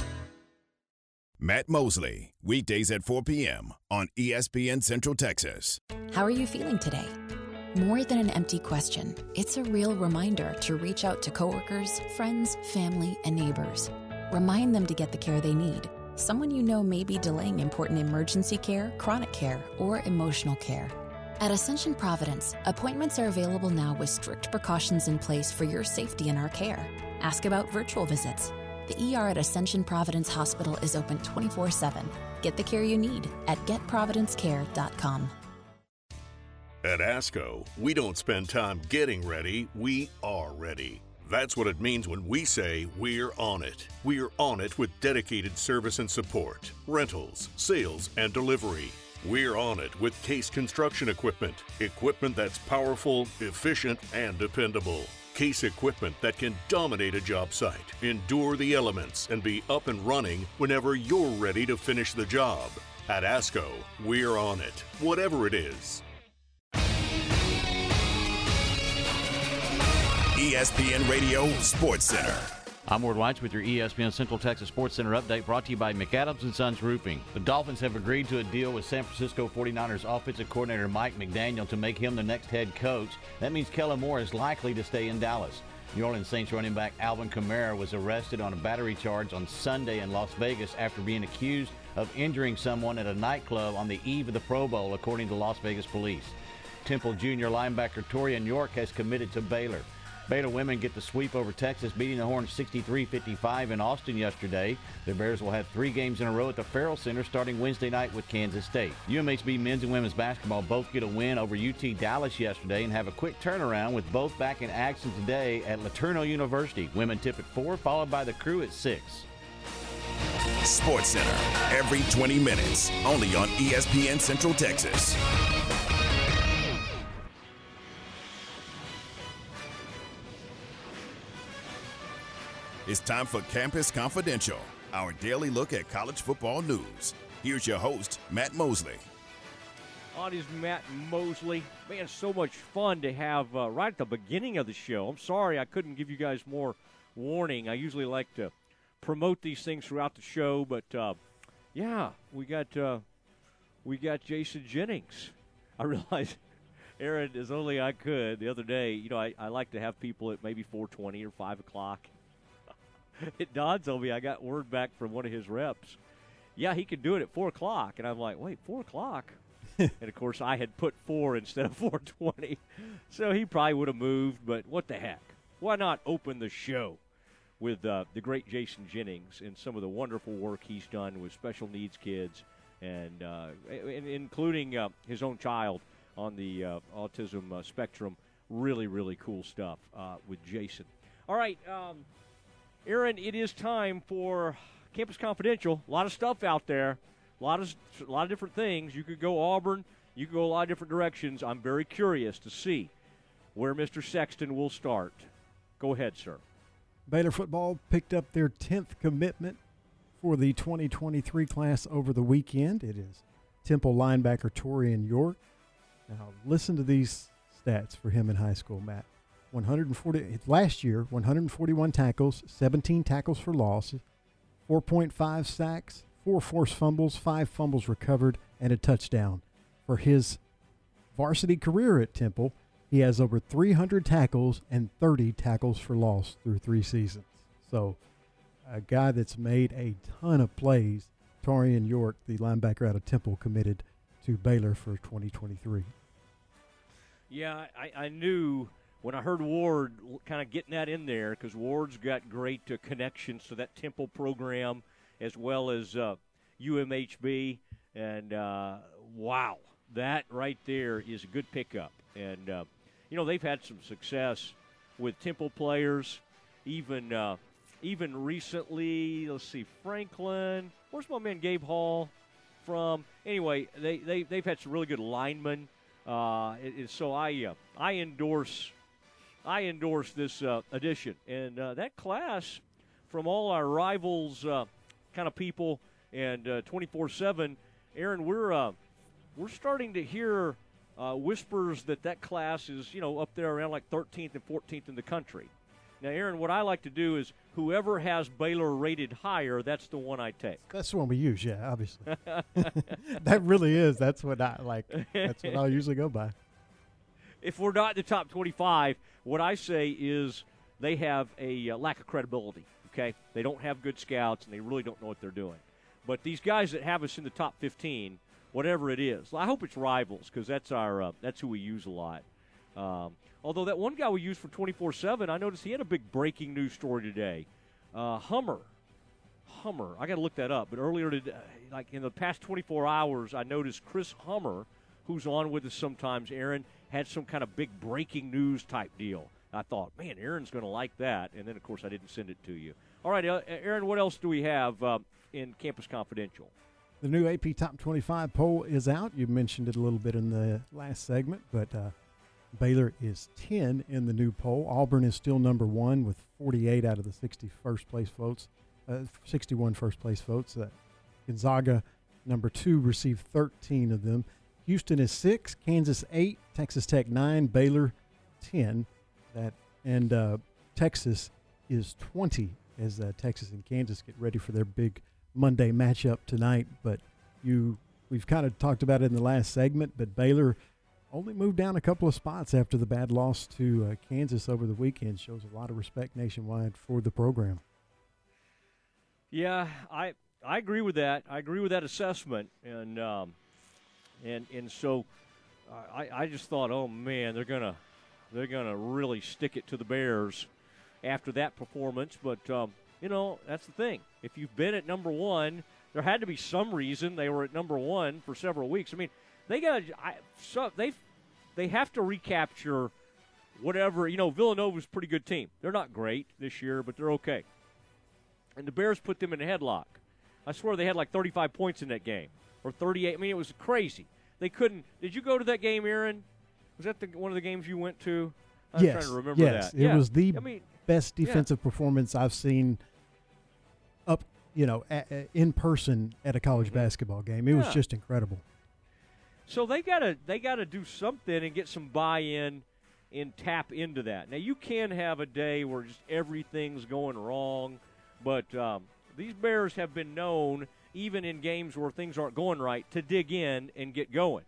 Matt Mosley, weekdays at four p.m. on E S P N Central Texas. How are you feeling today? More than an empty question, it's a real reminder to reach out to coworkers, friends, family, and neighbors. Remind them to get the care they need. Someone you know may be delaying important emergency care, chronic care, or emotional care. At Ascension Providence, appointments are available now with strict precautions in place for your safety and our care. Ask about virtual visits. The E R at Ascension Providence Hospital is open twenty-four seven. Get the care you need at get providence care dot com. At ASCO, we don't spend time getting ready, we are ready. That's what it means when we say we're on it. We're on it with dedicated service and support, rentals, sales, and delivery. We're on it with Case Construction Equipment, equipment that's powerful, efficient, and dependable. Case equipment that can dominate a job site, endure the elements, and be up and running whenever you're ready to finish the job. At ASCO, we're on it, whatever it is. E S P N Radio Sports Center. I'm Ward Weitz with your E S P N Central Texas Sports Center update, brought to you by McAdams and Sons Roofing. The Dolphins have agreed to a deal with San Francisco forty-niners offensive coordinator Mike McDaniel to make him the next head coach. That means Kellen Moore is likely to stay in Dallas. New Orleans Saints running back Alvin Kamara was arrested on a battery charge on Sunday in Las Vegas after being accused of injuring someone at a nightclub on the eve of the Pro Bowl, according to Las Vegas police. Temple Junior linebacker Torian York has committed to Baylor. Baylor women get the sweep over Texas, beating the Horns sixty-three fifty-five in Austin yesterday. The Bears will have three games in a row at the Farrell Center starting Wednesday night with Kansas State. U M H B men's and women's basketball both get a win over U T Dallas yesterday and have a quick turnaround with both back in action today at Laterno University. Women tip at four, followed by the Crew at six. Sports Center, every twenty minutes, only on E S P N Central Texas. It's time for Campus Confidential, our daily look at college football news. Here's your host, Matt Mosley. On is Matt Mosley. Man, so much fun to have uh, right at the beginning of the show. I'm sorry I couldn't give you guys more warning. I usually like to promote these things throughout the show, but uh, yeah, we got uh, we got Jason Jennings. I realize, Aaron, as only I could the other day, you know, I, I like to have people at maybe four twenty or five o'clock. It dawns on me, I got word back from one of his reps. Yeah, he could do it at four o'clock. And I'm like, wait, four o'clock? And, of course, I had put four instead of four twenty. So he probably would have moved, but what the heck? Why not open the show with uh, the great Jason Jennings and some of the wonderful work he's done with special needs kids, and uh, including uh, his own child on the uh, autism uh, spectrum. Really, really cool stuff uh, with Jason. All right, um, Aaron, it is time for Campus Confidential. A lot of stuff out there, a lot of, a lot of different things. You could go Auburn. You could go a lot of different directions. I'm very curious to see where Mister Sexton will start. Go ahead, sir. Baylor football picked up their tenth commitment for the twenty twenty-three class over the weekend. It is Temple linebacker Torian York. Now, listen to these stats for him in high school, Matt. one hundred forty last year, one hundred forty-one tackles, seventeen tackles for loss, four point five sacks, four forced fumbles, five fumbles recovered, and a touchdown. For his varsity career at Temple, he has over three hundred tackles and thirty tackles for loss through three seasons. So a guy that's made a ton of plays. Torian York, the linebacker out of Temple, committed to Baylor for twenty twenty-three. Yeah, I, I knew... When I heard Ward kind of getting that in there, because Ward's got great uh, connections to that Temple program as well as uh, U M H B. And, uh, wow, that right there is a good pickup. And, uh, you know, they've had some success with Temple players, even uh, even recently. Let's see, Franklin. Where's my man Gabe Hall from? Anyway, they, they, they've had some really good linemen. Uh, it, it, so I, uh, I endorse... I endorse this uh, edition. And uh, that class, from all our rivals uh, kind of people and uh, twenty-four seven, Aaron, we're, uh, we're starting to hear uh, whispers that that class is, you know, up there around like thirteenth and fourteenth in the country. Now, Aaron, what I like to do is whoever has Baylor rated higher, that's the one I take. That's the one we use, yeah, obviously. That really is. That's what I like. That's what I'll usually go by. If we're not in the top twenty-five, what I say is they have a uh, lack of credibility, okay? They don't have good scouts, and they really don't know what they're doing. But these guys that have us in the top fifteen, whatever it is, I hope it's rivals because that's our uh, that's who we use a lot. Um, although that one guy we use for twenty-four seven, I noticed he had a big breaking news story today. Uh, Hummer. Hummer. I got to look that up. But earlier today, like in the past twenty-four hours, I noticed Chris Hummer, who's on with us sometimes, Aaron, had some kind of big breaking news type deal. I thought, man, Aaron's going to like that. And then, of course, I didn't send it to you. All right, Aaron, what else do we have uh, in Campus Confidential? The new A P Top twenty-five poll is out. You mentioned it a little bit in the last segment, but uh, Baylor is ten in the new poll. Auburn is still number one with forty-eight out of the sixty first-place votes, uh, sixty-one first-place votes. Uh, Gonzaga, number two, received thirteen of them. Houston is six, Kansas eight, Texas Tech nine, Baylor ten, that and uh, Texas is twenty as uh, Texas and Kansas get ready for their big Monday matchup tonight. But you, we've kind of talked about it in the last segment, but Baylor only moved down a couple of spots after the bad loss to uh, Kansas over the weekend. Shows a lot of respect nationwide for the program. Yeah, I I agree with that. I agree with that assessment, and. Um, And and so, uh, I I just thought, oh man, they're gonna they're going to really stick it to the Bears after that performance. But, um, you know, that's the thing. If you've been at number one, there had to be some reason they were at number one for several weeks. I mean, they got so they they have to recapture whatever. You know, Villanova's a pretty good team. They're not great this year, but they're okay. And the Bears put them in a headlock. I swear they had like thirty-five points in that game or thirty-eight. I mean, it was crazy. They couldn't. Did you go to that game, Aaron? Was that the, one of the games you went to? I'm yes, trying to remember yes. that. It yeah. was the I mean, best defensive yeah. performance I've seen up, you know, at, at, in person at a college mm-hmm. basketball game. It yeah. was just incredible. So they gotta they gotta do something and get some buy-in and tap into that. Now you can have a day where just everything's going wrong, but um, these Bears have been known, even in games where things aren't going right, to dig in and get going.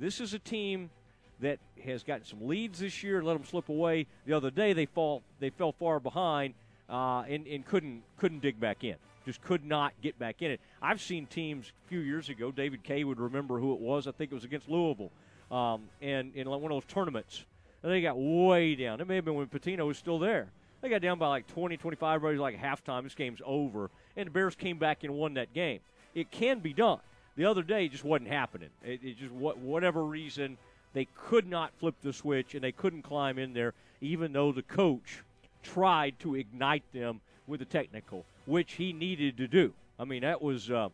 This is a team that has gotten some leads this year, let them slip away. The other day they fall, they fell far behind uh, and, and couldn't couldn't dig back in, just could not get back in it. I've seen teams a few years ago, David Kay would remember who it was, I think it was against Louisville, um, and in one of those tournaments, and they got way down. It may have been when Pitino was still there. They got down by like twenty, twenty-five, right, like halftime, this game's over, and the Bears came back and won that game. It can be done. The other day it just wasn't happening. It, it just, what, whatever reason, they could not flip the switch, and they couldn't climb in there, even though the coach tried to ignite them with a technical, which he needed to do. I mean, that was uh,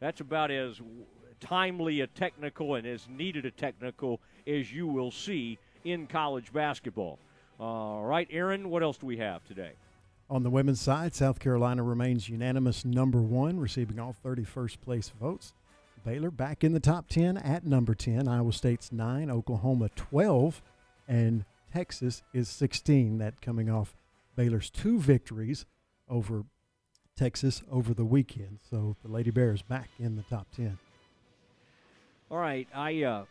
that's about as timely a technical and as needed a technical as you will see in college basketball. All right, Aaron, what else do we have today? On the women's side, South Carolina remains unanimous number one, receiving all thirty-first place votes. Baylor back in the top ten at number ten. Iowa State's nine, Oklahoma twelve, and Texas is sixteen. That coming off Baylor's two victories over Texas over the weekend. So the Lady Bears back in the top ten. All right, I uh,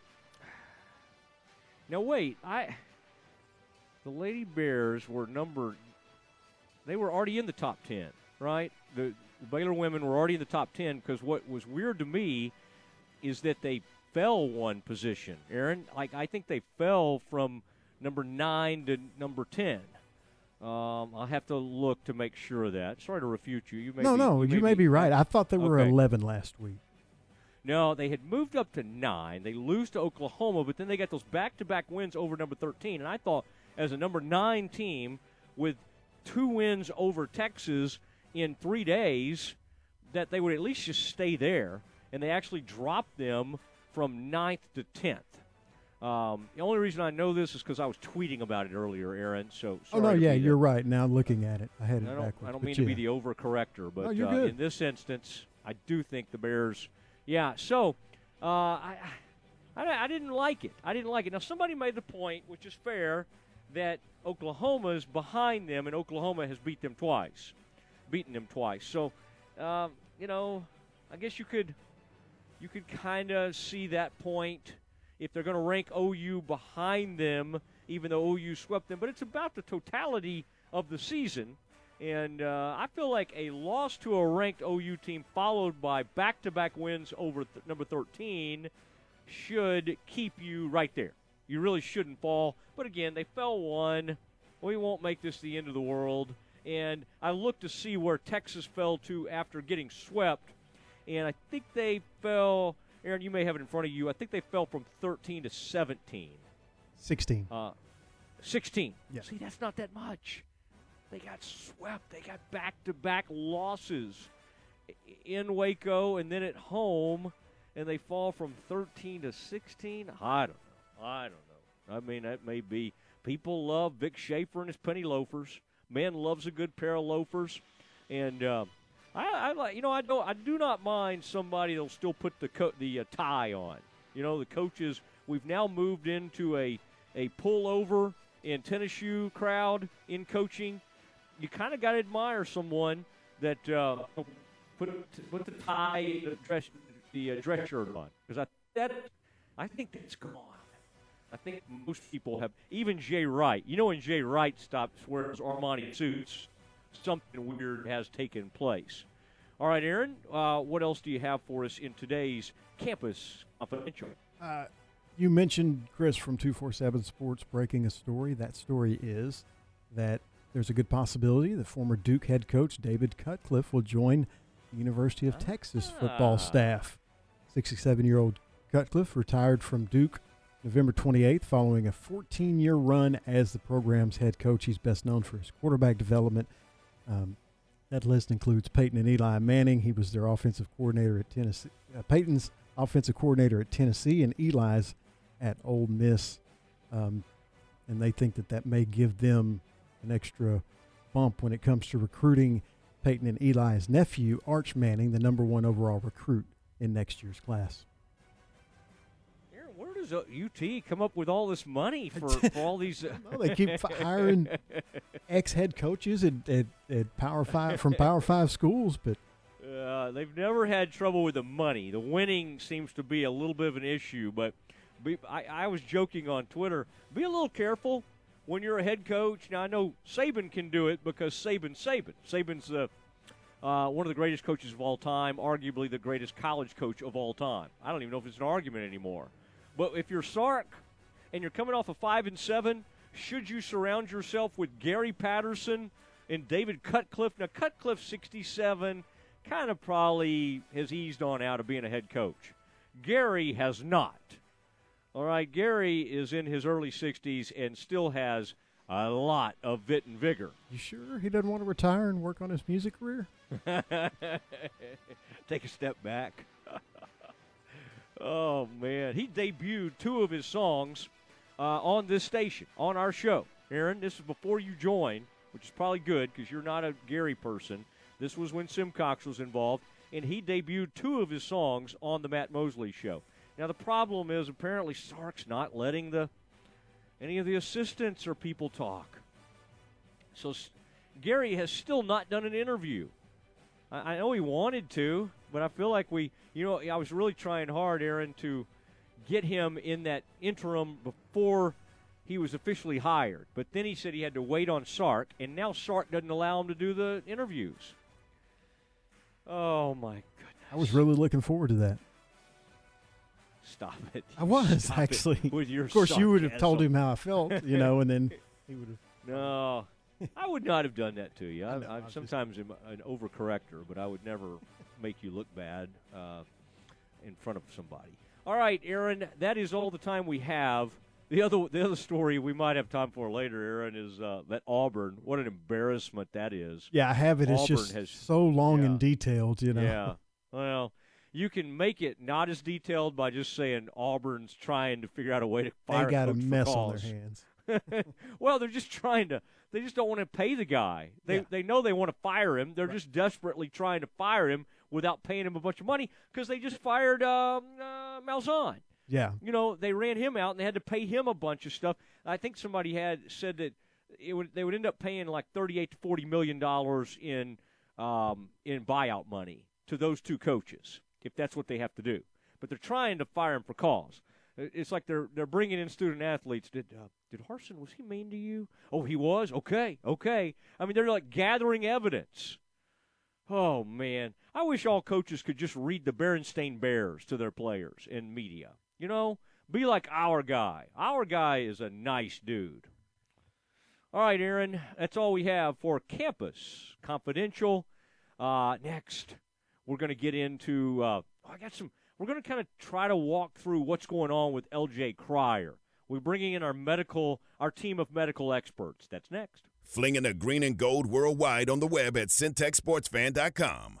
now wait, I the Lady Bears were numbered. They were already in the top ten, right? The The Baylor women were already in the top ten because what was weird to me is that they fell one position, Aaron. Like, I think they fell from number nine to number ten. Um, I'll have to look to make sure of that. Sorry to refute you. you may no, be, no, you may, you may be, be right. I thought they were okay. eleven last week. No, they had moved up to nine. They lose to Oklahoma, but then they got those back-to-back wins over number thirteen. And I thought as a number nine team with two wins over Texas – in three days that they would at least just stay there, and they actually dropped them from ninth to tenth. Um, the only reason I know this is because I was tweeting about it earlier, Aaron. So sorry oh no, yeah, you're the, right. Now looking at it, I had it I backwards. I don't mean yeah. to be the overcorrector, but no, uh, in this instance, I do think the Bears. Yeah, so uh, I, I I didn't like it. I didn't like it. Now somebody made the point, which is fair, that Oklahoma's behind them, and Oklahoma has beat them twice. beaten them twice. So, um, you know, I guess you could you could kind of see that point if they're going to rank O U behind them, even though O U swept them. But it's about the totality of the season. And uh, I feel like a loss to a ranked O U team followed by back-to-back wins over th- number thirteen should keep you right there. You really shouldn't fall. But, again, they fell one. We won't make this the end of the world. And I looked to see where Texas fell to after getting swept. And I think they fell, Aaron, you may have it in front of you. I think they fell from thirteen to seventeen. sixteen. Uh, sixteen. Yeah. See, that's not that much. They got swept. They got back-to-back losses in Waco and then at home. And they fall from thirteen to sixteen. I don't know. I don't know. I mean, that may be. People love Vic Schaefer and his penny loafers. Man loves a good pair of loafers, and uh, I, I like you know I don't I do not mind somebody that'll still put the co- the uh, tie on. You know the coaches we've now moved into a a pullover and tennis shoe crowd in coaching. You kind of got to admire someone that uh, put put the tie the dress the uh, dress shirt on because I that I think that's gone. I think most people have, even Jay Wright. You know when Jay Wright stops wearing Armani suits, something weird has taken place. All right, Aaron, uh, what else do you have for us in today's Campus Confidential? Uh, You mentioned Chris from two forty-seven Sports breaking a story. That story is that there's a good possibility that former Duke head coach David Cutcliffe will join the University of ah. Texas football staff. sixty-seven-year-old Cutcliffe retired from Duke November twenty-eighth following a fourteen-year run as the program's head coach. He's best known for his quarterback development. Um, that list includes Peyton and Eli Manning. He was their offensive coordinator at Tennessee. Uh, Peyton's offensive coordinator at Tennessee and Eli's at Ole Miss, um, and they think that that may give them an extra bump when it comes to recruiting Peyton and Eli's nephew, Arch Manning, the number one overall recruit in next year's class. Aaron, where does U T come up with all this money for, for all these? Uh, well, they keep hiring ex-head coaches at, at, at Power Five from Power Five schools, but uh, they've never had trouble with the money. The winning seems to be a little bit of an issue, but. Be, I, I was joking on Twitter, be a little careful when you're a head coach. Now, I know Saban can do it because Saban, Saban. Saban's the, uh, one of the greatest coaches of all time, arguably the greatest college coach of all time. I don't even know if it's an argument anymore. But if you're Sark and you're coming off a five and seven, should you surround yourself with Gary Patterson and David Cutcliffe? Now, Cutcliffe, sixty-seven, kind of probably has eased on out of being a head coach. Gary has not. All right, Gary is in his early sixties and still has a lot of vit and vigor. You sure he doesn't want to retire and work on his music career? Take a step back. Oh, man. He debuted two of his songs uh, on this station, on our show. Aaron, this is before you joined, which is probably good because you're not a Gary person. This was when Simcox was involved, and he debuted two of his songs on the Matt Mosley Show. Now, the problem is apparently Sark's not letting the any of the assistants or people talk. So S- Gary has still not done an interview. I-, I know he wanted to, but I feel like we, you know, I was really trying hard, Aaron, to get him in that interim before he was officially hired. But then he said he had to wait on Sark, and now Sark doesn't allow him to do the interviews. Oh, my goodness. I was really looking forward to that. Stop it. I was, Stop actually. With your of course, sarcasm. You would have told him how I felt, you know, and then he would have. No, I would not have done that to you. I, I know, I'm I sometimes just... an overcorrector, but I would never make you look bad uh, in front of somebody. All right, Aaron, that is all the time we have. The other the other story we might have time for later, Aaron, is uh, that Auburn. What an embarrassment that is. Yeah, I have it. Auburn it's just has, so long yeah. and detailed, you know. Yeah, well. You can make it not as detailed by just saying Auburn's trying to figure out a way to fire. They got a mess on their hands. Well, they're just trying to. They just don't want to pay the guy. They yeah. they know they want to fire him. They're right. just desperately trying to fire him without paying him a bunch of money because they just fired um, uh, Malzahn. Yeah, you know they ran him out and they had to pay him a bunch of stuff. I think somebody had said that it would they would end up paying like thirty-eight to forty million dollars in um, in buyout money to those two coaches. If that's what they have to do. But they're trying to fire him for cause. It's like they're they're bringing in student athletes. Did uh, did Harsin, was he mean to you? Oh, he was? Okay, okay. I mean, they're like gathering evidence. Oh, man. I wish all coaches could just read the Berenstain Bears to their players and media. You know, be like our guy. Our guy is a nice dude. All right, Aaron, that's all we have for Campus Confidential. Uh, next. We're going to get into uh, – I got some – we're going to kind of try to walk through what's going on with L J. Cryer. We're bringing in our medical – our team of medical experts. That's next. Flinging the green and gold worldwide on the web at Syntech Sports Fan dot com.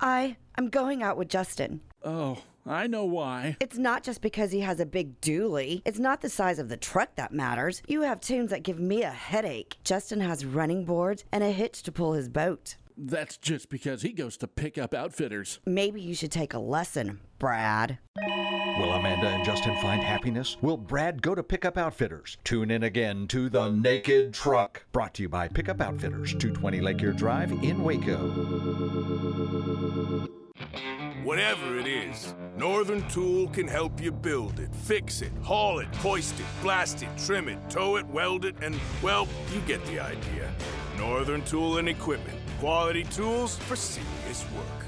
I am going out with Justin. Oh, I know why. It's not just because he has a big dually. It's not the size of the truck that matters. You have tunes that give me a headache. Justin has running boards and a hitch to pull his boat. That's just because he goes to Pick Up Outfitters. Maybe you should take a lesson, Brad. Will Amanda and Justin find happiness? Will Brad go to Pick Up Outfitters? Tune in again to The Naked Truck. Brought to you by Pick Up Outfitters, two twenty Lakeyear Drive in Waco. Whatever it is, Northern Tool can help you build it, fix it, haul it, hoist it, blast it, trim it, tow it, weld it, and, well, you get the idea. Northern Tool and Equipment. Quality tools for serious work.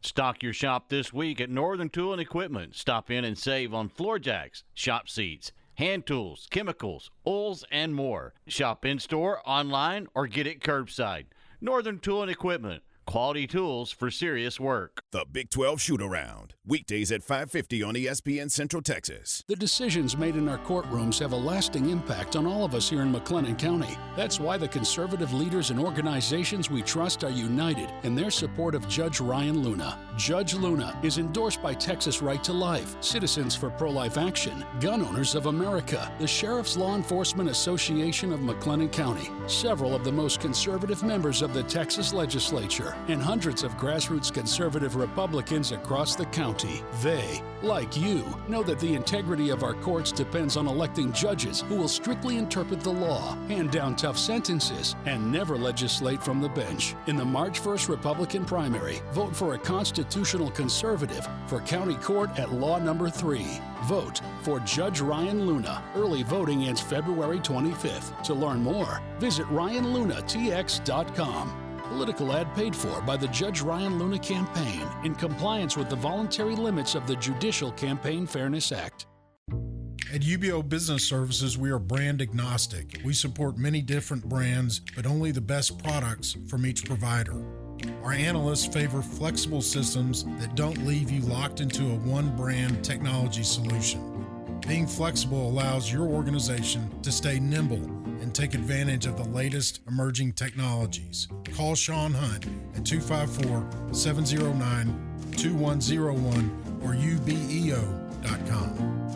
Stock your shop this week at Northern Tool and Equipment. Stop in and save on floor jacks, shop seats, hand tools, chemicals, oils, and more. Shop in-store, online, or get it curbside. Northern Tool and Equipment. Quality tools for serious work. The Big twelve Shoot-Around, weekdays at five fifty on E S P N Central Texas. The decisions made in our courtrooms have a lasting impact on all of us here in McLennan County. That's why the conservative leaders and organizations we trust are united in their support of Judge Ryan Luna. Judge Luna is endorsed by Texas Right to Life, Citizens for Pro-Life Action, Gun Owners of America, the Sheriff's Law Enforcement Association of McLennan County, several of the most conservative members of the Texas legislature, and hundreds of grassroots conservative Republicans across the county. They, like you, know that the integrity of our courts depends on electing judges who will strictly interpret the law, hand down tough sentences, and never legislate from the bench. In the March first Republican primary, vote for a constitutional conservative for county court at law number three. Vote for Judge Ryan Luna. Early voting ends February twenty-fifth. To learn more, visit Ryan Luna T X dot com. Political ad paid for by the Judge Ryan Luna campaign in compliance with the voluntary limits of the Judicial Campaign Fairness Act. At U B O Business Services, we are brand agnostic. We support many different brands, but only the best products from each provider. Our analysts favor flexible systems that don't leave you locked into a one-brand technology solution. Being flexible allows your organization to stay nimble and take advantage of the latest emerging technologies. Call Sean Hunt at two five four, seven oh nine, two one oh one or U B E O dot com.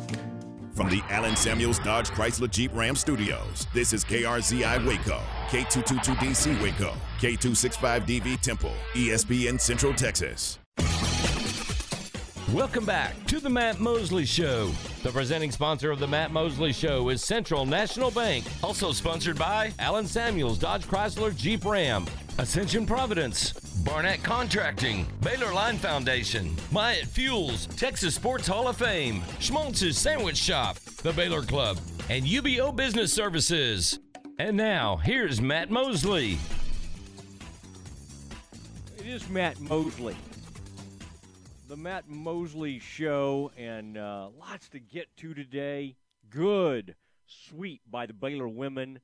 From the Alan Samuels Dodge Chrysler Jeep Ram Studios, this is K R Z I Waco, K two two two D C Waco, K two six five D V Temple, E S P N Central Texas. Welcome back to the Matt Mosley Show. The presenting sponsor of the Matt Mosley Show is Central National Bank, also sponsored by Alan Samuels Dodge Chrysler Jeep Ram, Ascension Providence, Barnett Contracting, Baylor Line Foundation, Myatt Fuels, Texas Sports Hall of Fame, Schmaltz's Sandwich Shop, the Baylor Club, and U B O Business Services. And now, here's Matt Mosley. It is Matt Mosley. The Matt Mosley Show, and uh, lots to get to today. Good sweep by the Baylor women.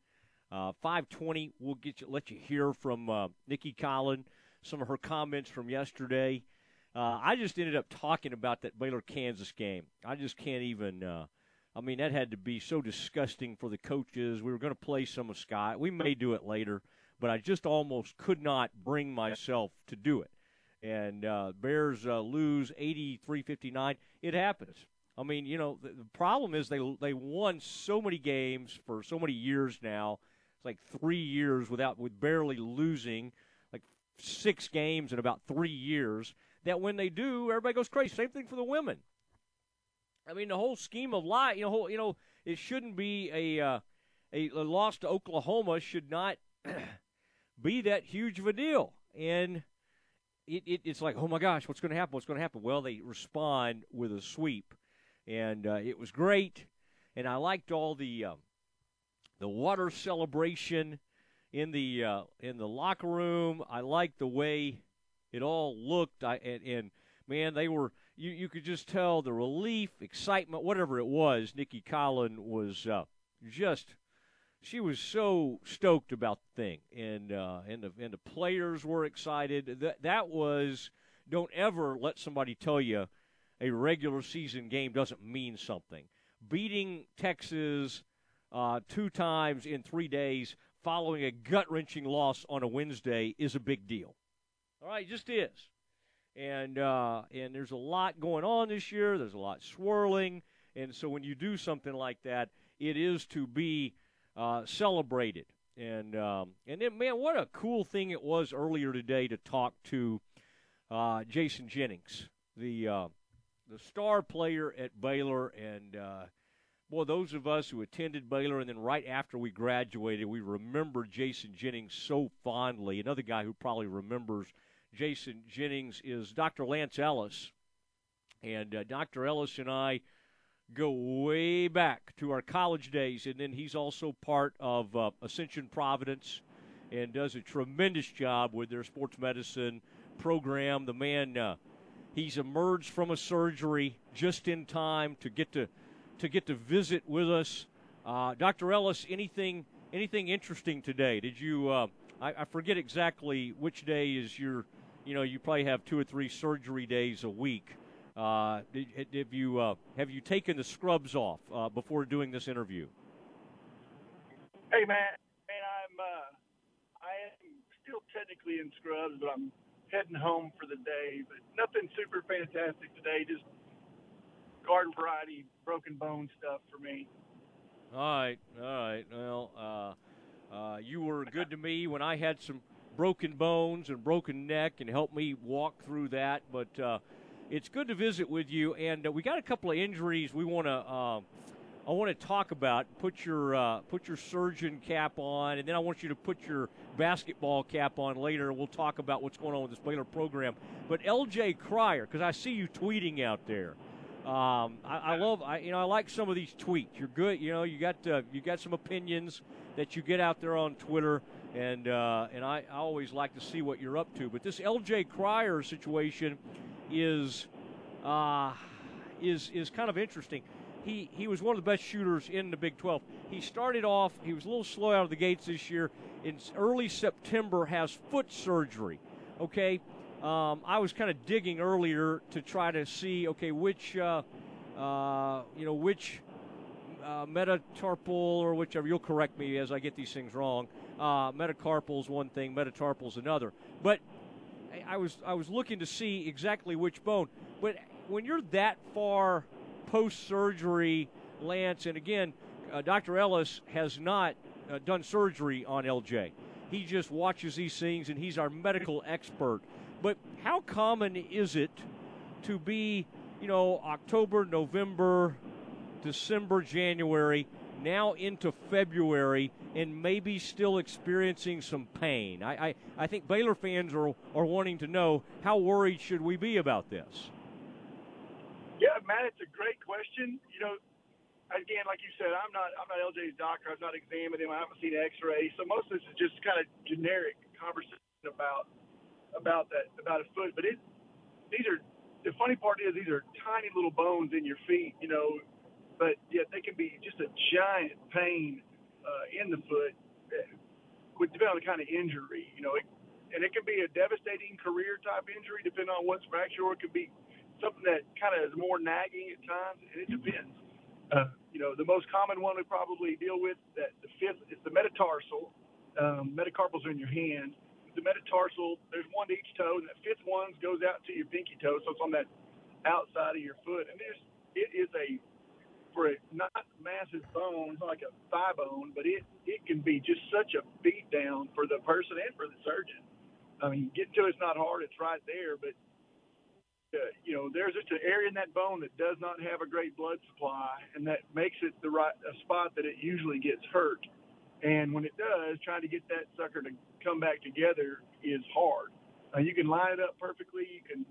Uh, five twenty, we'll get you, let you hear from uh, Nikki Collen, some of her comments from yesterday. Uh, I just ended up talking about that Baylor-Kansas game. I just can't even uh, – I mean, that had to be so disgusting for the coaches. We were going to play some of Scott. We may do it later, but I just almost could not bring myself to do it. And uh, Bears uh, lose eighty-three fifty-nine. It happens. I mean, you know, the, the problem is they they won so many games for so many years now. It's like three years without with barely losing, like six games in about three years, that when they do, everybody goes crazy. Same thing for the women. I mean, the whole scheme of life, you know, whole, you know, it shouldn't be a, uh, a, a loss to Oklahoma should not be that huge of a deal. And It, it, it's like, oh, my gosh, what's going to happen? What's going to happen? Well, they respond with a sweep, and uh, it was great, and I liked all the uh, the water celebration in the uh, in the locker room. I liked the way it all looked, I, and, and, man, they were you, – you could just tell the relief, excitement, whatever it was. Nikki Collen was uh, just – she was so stoked about the thing, and uh, and the and the players were excited. That that was – don't ever let somebody tell you a regular season game doesn't mean something. Beating Texas uh, two times in three days following a gut-wrenching loss on a Wednesday is a big deal. All right, it just is. And, uh, and there's a lot going on this year. There's a lot swirling. And so when you do something like that, it is to be uh, celebrated. And um, and then, man, what a cool thing it was earlier today to talk to uh, Jason Jennings, the uh, the star player at Baylor. And, uh, boy, those of us who attended Baylor and then right after we graduated, we remember Jason Jennings so fondly. Another guy who probably remembers Jason Jennings is Doctor Lance Ellis. And uh, Doctor Ellis and I go way back to our college days, and then he's also part of uh, Ascension Providence and does a tremendous job with their sports medicine program. The man, uh, he's emerged from a surgery just in time to get to to get to visit with us. Uh, Doctor Ellis, anything anything interesting today? Did you? Uh, I, I forget exactly which day is your. You know, you probably have two or three surgery days a week. Uh, did, have you uh, have you taken the scrubs off uh, before doing this interview? Hey man, man, I'm uh, I am still technically in scrubs, but I'm heading home for the day. But nothing super fantastic today. Just garden variety, broken bone stuff for me. All right, all right. Well, uh, uh, you were good to me when I had some broken bones and broken neck, and helped me walk through that, but. Uh, It's good to visit with you, and uh, we got a couple of injuries we want to. Uh, I want to talk about. Put your uh, put your surgeon cap on, and then I want you to put your basketball cap on later. We'll talk about what's going on with this Baylor program. But L J. Cryer, because I see you tweeting out there. Um, I, I love. I, you know, I like some of these tweets. You're good. You know, you got uh, you got some opinions that you get out there on Twitter, and uh, and I, I always like to see what you're up to. But this L J. Cryer situation. Is uh, is is kind of interesting. He he was one of the best shooters in the Big twelve. He started off, he was a little slow out of the gates this year. In early September, has foot surgery. Okay, um, I was kind of digging earlier to try to see okay which uh, uh, you know which uh, metatarpal or whichever. You'll correct me as I get these things wrong. Uh, metacarpal's one thing, metatarpal's another, but. I was I was looking to see exactly which bone. But when you're that far post-surgery, Lance, and again, uh, Doctor Ellis has not uh, done surgery on L J. He just watches these things, and he's our medical expert. But how common is it to be, you know, October, November, December, January, now into February, and maybe still experiencing some pain? I, I, I think Baylor fans are, are wanting to know, how worried should we be about this? Yeah, Matt, it's a great question. You know, again, like you said, I'm not I'm not L J's doctor. I've not examined him. I haven't seen an X-ray. So most of this is just kind of generic conversation about about that about a foot. But it these are the funny part is these are tiny little bones in your feet. You know, but yet they can be just a giant pain. Uh, in the foot, would depend on the kind of injury, you know, it, and it could be a devastating career type injury, depending on what's fractured, or it could be something that kind of is more nagging at times, and it depends. Uh, you know, the most common one we probably deal with that the fifth is the metatarsal. Um, metacarpals are in your hand. The metatarsal, there's one to each toe, and that fifth one goes out to your pinky toe, so it's on that outside of your foot, and there's it is a for a not massive bone, like a thigh bone, but it, it can be just such a beat down for the person and for the surgeon. I mean, getting to it's not hard, it's right there, but, uh, you know, there's just an area in that bone that does not have a great blood supply, and that makes it the right a spot that it usually gets hurt. And when it does, trying to get that sucker to come back together is hard. Uh, you can line it up perfectly. You can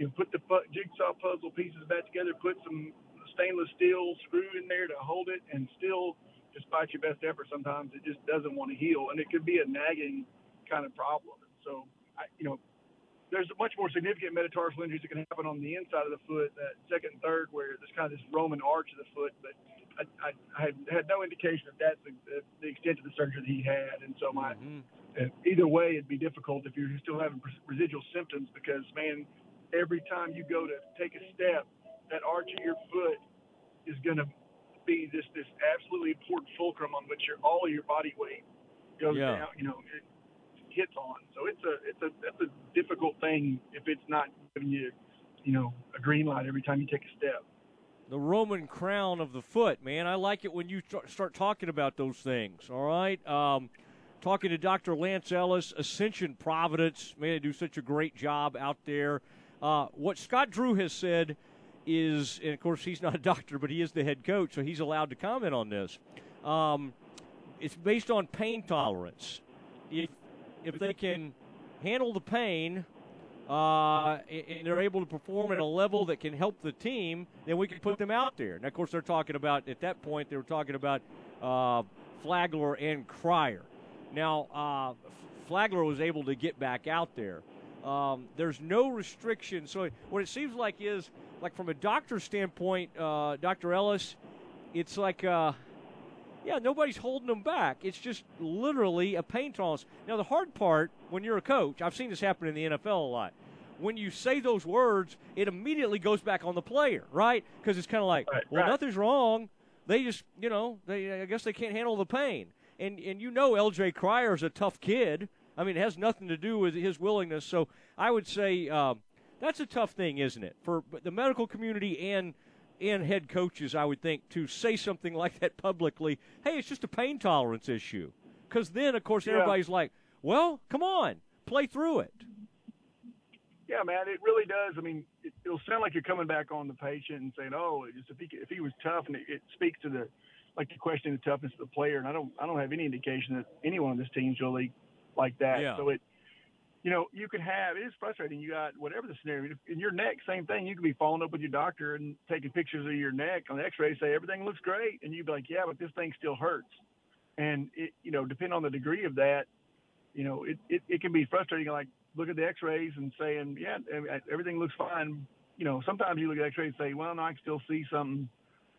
you know, put the pu- jigsaw puzzle pieces back together, put some stainless steel screw in there to hold it, and still, despite your best effort, sometimes it just doesn't want to heal, and it could be a nagging kind of problem. So, I, you know, there's much more significant metatarsal injuries that can happen on the inside of the foot, that second and third, where there's kind of this Roman arch of the foot, but I, I, I had, had no indication that that's the, the, the extent of the surgery he had, and so my mm-hmm. either way, it'd be difficult if you're still having residual symptoms, because, man, every time you go to take a step, that arch of your foot is going to be this this absolutely important fulcrum on which your all of your body weight goes yeah. down, you know, it hits on. So it's a it's a that's a difficult thing if it's not giving you, you know, a green light every time you take a step. The Roman crown of the foot, man. I like it when you start talking about those things. All right. Um, talking to Doctor Lance Ellis, Ascension Providence. Man, they do such a great job out there. Uh, what Scott Drew has said is, and of course he's not a doctor, but he is the head coach, so he's allowed to comment on this. Um, it's based on pain tolerance. If, if they can handle the pain uh, and they're able to perform at a level that can help the team, then we can put them out there. Now, of course, they're talking about, at that point, they were talking about uh, Flagler and Cryer. Now, uh, Flagler was able to get back out there. Um, there's no restriction. So what it seems like is, like from a doctor's standpoint, uh, Doctor Ellis, it's like, uh, yeah, nobody's holding them back. It's just literally a pain tolerance. Now, the hard part when you're a coach, I've seen this happen in the N F L a lot. When you say those words, it immediately goes back on the player, right? Because it's kind of like, right, well, right. nothing's wrong. They just, you know, they I guess they can't handle the pain. And and you know L J. Cryer is a tough kid. I mean, it has nothing to do with his willingness. So I would say um, that's a tough thing, isn't it, for the medical community and and head coaches, I would think, to say something like that publicly. Hey, it's just a pain tolerance issue. Because then, of course, yeah. everybody's like, well, come on, play through it. Yeah, man, it really does. I mean, it, it'll sound like you're coming back on the patient and saying, oh, just if, he, if he was tough, and it, it speaks to the, like the question of the toughness of the player. And I don't, I don't have any indication that anyone on this team's really like that. Yeah. So it, you know, you can have, it is frustrating. You got whatever the scenario in your neck, same thing. You could be following up with your doctor and taking pictures of your neck on the x-ray, say everything looks great. And you'd be like, yeah, but this thing still hurts. And it, you know, depending on the degree of that, you know, it, it, it can be frustrating. Like look at the x-rays and saying, yeah, everything looks fine. You know, sometimes you look at x-rays and say, well, no, I can still see something.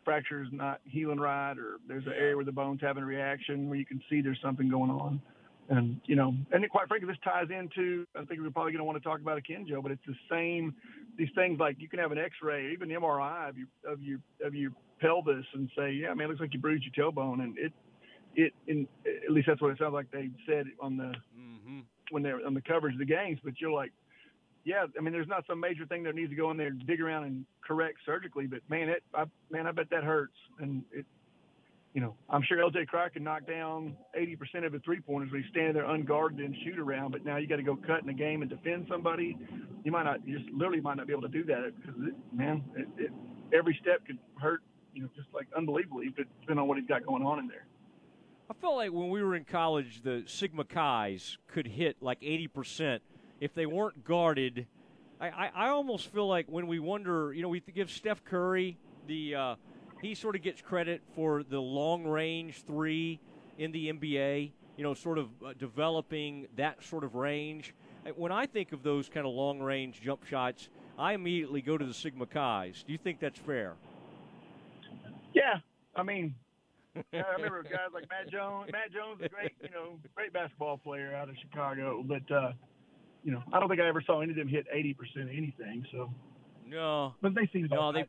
Fracture's not healing right, or there's an area where the bone's having a reaction where you can see there's something going on. And, you know, and quite frankly, this ties into, I think we're probably going to want to talk about a Kenjo, but it's the same, these things like you can have an x-ray, even M R I of your, of your, of your pelvis and say, yeah, man, it looks like you bruised your tailbone. And it, it, and at least that's what it sounds like they said on the, mm-hmm. when they're on the coverage of the games, but you're like, yeah, I mean, there's not some major thing that needs to go in there and dig around and correct surgically, but man, it, I, man, I bet that hurts. And it, you know, I'm sure L J. Cryer can knock down eighty percent of the three pointers when he's standing there unguarded and shoot around. But now you got to go cut in a game and defend somebody. You might not, you just literally might not be able to do that because it, man, it, it, every step could hurt. You know, just like unbelievably, but depending on what he's got going on in there. I felt like when we were in college, the Sigma Chi's could hit like eighty percent. If they weren't guarded, I, I, I almost feel like when we wonder, you know, we give Steph Curry the uh, – he sort of gets credit for the long-range three in the N B A, you know, sort of uh, developing that sort of range. When I think of those kind of long-range jump shots, I immediately go to the Sigma Chi's. Do you think that's fair? Yeah. I mean, I remember guys like Matt Jones. Matt Jones is a great, you know, great basketball player out of Chicago, but uh, – you know, I don't think I ever saw any of them hit eighty percent of anything. So no, but they seemed no, they,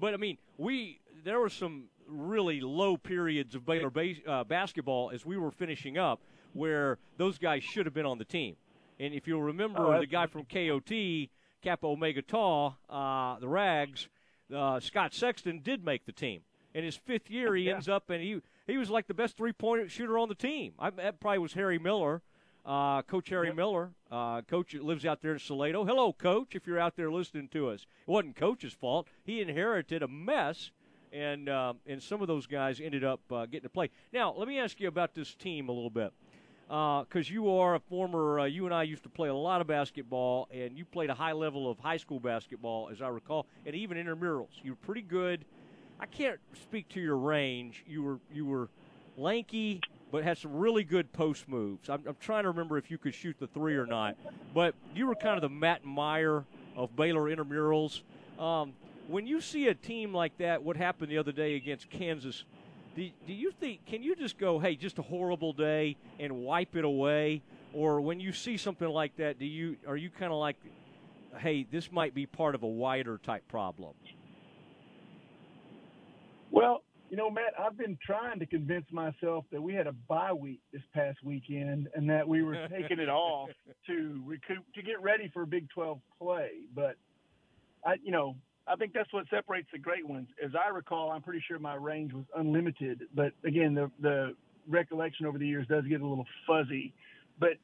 but I mean, we there were some really low periods of Baylor base, uh, basketball as we were finishing up, where those guys should have been on the team. And if you'll remember, oh, the guy from K O T, Kappa Omega Tau, uh, the Rags, uh, Scott Sexton did make the team. In his fifth year, he yeah. ends up and he he was like the best three point shooter on the team. I, that probably was Harry Miller. Uh, Coach Harry yep. Miller, uh, coach that lives out there in Salado. Hello, Coach, if you're out there listening to us. It wasn't Coach's fault. He inherited a mess, and uh, and some of those guys ended up uh, getting to play. Now, let me ask you about this team a little bit, because uh, you are a former uh, – you and I used to play a lot of basketball, and you played a high level of high school basketball, as I recall, and even intramurals. You were pretty good. I can't speak to your range. You were you were lanky, but had some really good post moves. I'm, I'm trying to remember if you could shoot the three or not, but you were kind of the Matt Meyer of Baylor intramurals. Um, when you see a team like that, what happened the other day against Kansas, do, do you think, can you just go, hey, just a horrible day and wipe it away? Or when you see something like that, do you are you kind of like, hey, this might be part of a wider type problem? Well, you know, Matt, I've been trying to convince myself that we had a bye week this past weekend and that we were taking it off to recoup, to get ready for Big twelve play. But, I, you know, I think that's what separates the great ones. As I recall, I'm pretty sure my range was unlimited. But, again, the the recollection over the years does get a little fuzzy. But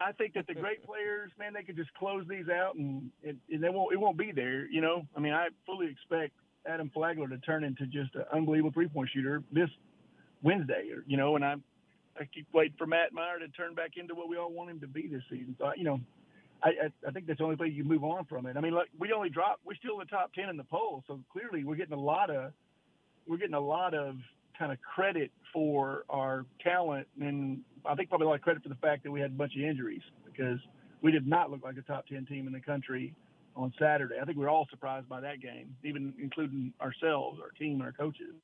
I think that the great players, man, they could just close these out and, and, and they won't, it won't be there, you know. I mean, I fully expect Adam Flagler to turn into just an unbelievable three-point shooter this Wednesday, you know, and I I keep waiting for Matt Meyer to turn back into what we all want him to be this season. So, you know, I, I, I think that's the only way you move on from it. I mean, like, we only dropped – we're still in the top ten in the poll, so clearly we're getting a lot of – we're getting a lot of kind of credit for our talent, and I think probably a lot of credit for the fact that we had a bunch of injuries because we did not look like a top ten team in the country on Saturday. I think we were all surprised by that game, even including ourselves, our team, and our coaches.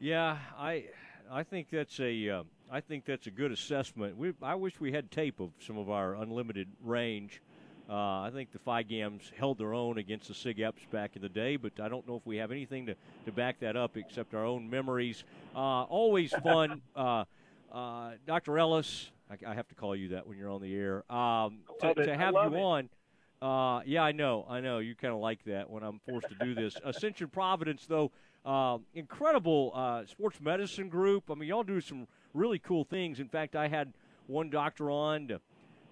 Yeah, I I think that's a uh, I think that's a good assessment. We I wish we had tape of some of our unlimited range. Uh, I think the Phi-Gams held their own against the Sig-Eps back in the day, but I don't know if we have anything to, to back that up except our own memories. Uh, always fun. uh, uh, Doctor Ellis, I, I have to call you that when you're on the air. Um, to, to have you it. on. Uh, yeah, I know. I know. You kind of like that when I'm forced to do this. Ascension Providence, though, uh, incredible uh, sports medicine group. I mean, y'all do some really cool things. In fact, I had one doctor on to,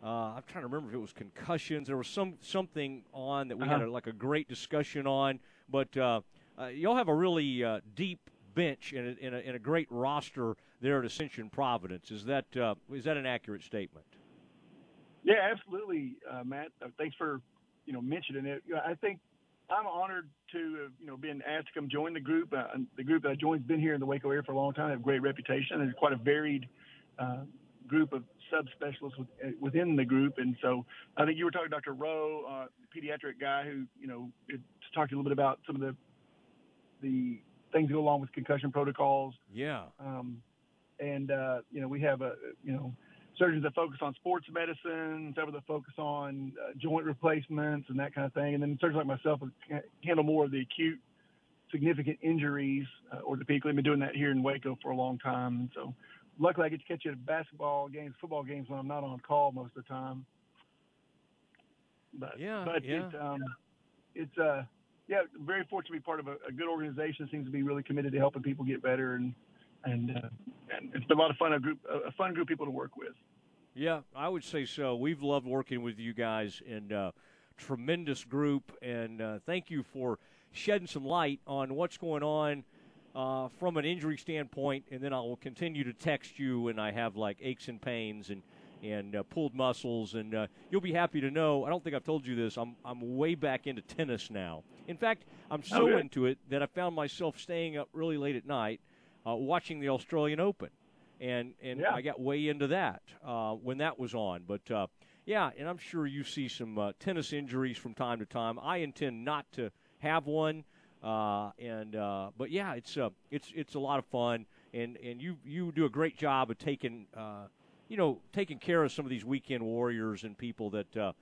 Uh, I'm trying to remember if it was concussions. There was some something on that we uh-huh. had a, like a great discussion on. But uh, uh, y'all have a really uh, deep bench and a, and, a, and a great roster there at Ascension Providence. Is that uh, is that an accurate statement? Yeah, absolutely, uh, Matt. Uh, thanks for you know mentioning it. I think I'm honored to have you know been asked to come join the group. Uh, the group that I joined has been here in the Waco area for a long time. They have a great reputation. There's quite a varied uh, group of subspecialists with, uh, within the group, and so I think you were talking to Doctor Rowe, uh, pediatric guy who you know talked a little bit about some of the the things that go along with concussion protocols. Yeah, um, and uh, you know we have a you know surgeons that focus on sports medicine, several that focus on uh, joint replacements and that kind of thing, and then surgeons like myself handle more of the acute, significant injuries uh, orthopedically. I've been doing that here in Waco for a long time, and so. Luckily, I get to catch you at basketball games, football games when I'm not on call most of the time. But yeah, but yeah. It, um, it's uh, yeah, very fortunate to be part of a, a good organization that seems to be really committed to helping people get better, and and, uh, and it's been a lot of fun a group a fun group of people to work with. Yeah, I would say so. We've loved working with you guys, and uh, tremendous group, and uh, thank you for shedding some light on what's going on. Uh, from an injury standpoint, and then I will continue to text you when I have like aches and pains and and uh, pulled muscles, and uh, you'll be happy to know. I don't think I've told you this. I'm I'm way back into tennis now. In fact, I'm so okay. into it that I found myself staying up really late at night, uh, watching the Australian Open, and and yeah. I got way into that uh, when that was on. But uh, yeah, and I'm sure you see some uh, tennis injuries from time to time. I intend not to have one. Uh, and uh, but yeah, it's uh, it's it's a lot of fun, and, and you you do a great job of taking uh, you know taking care of some of these weekend warriors and people that uh,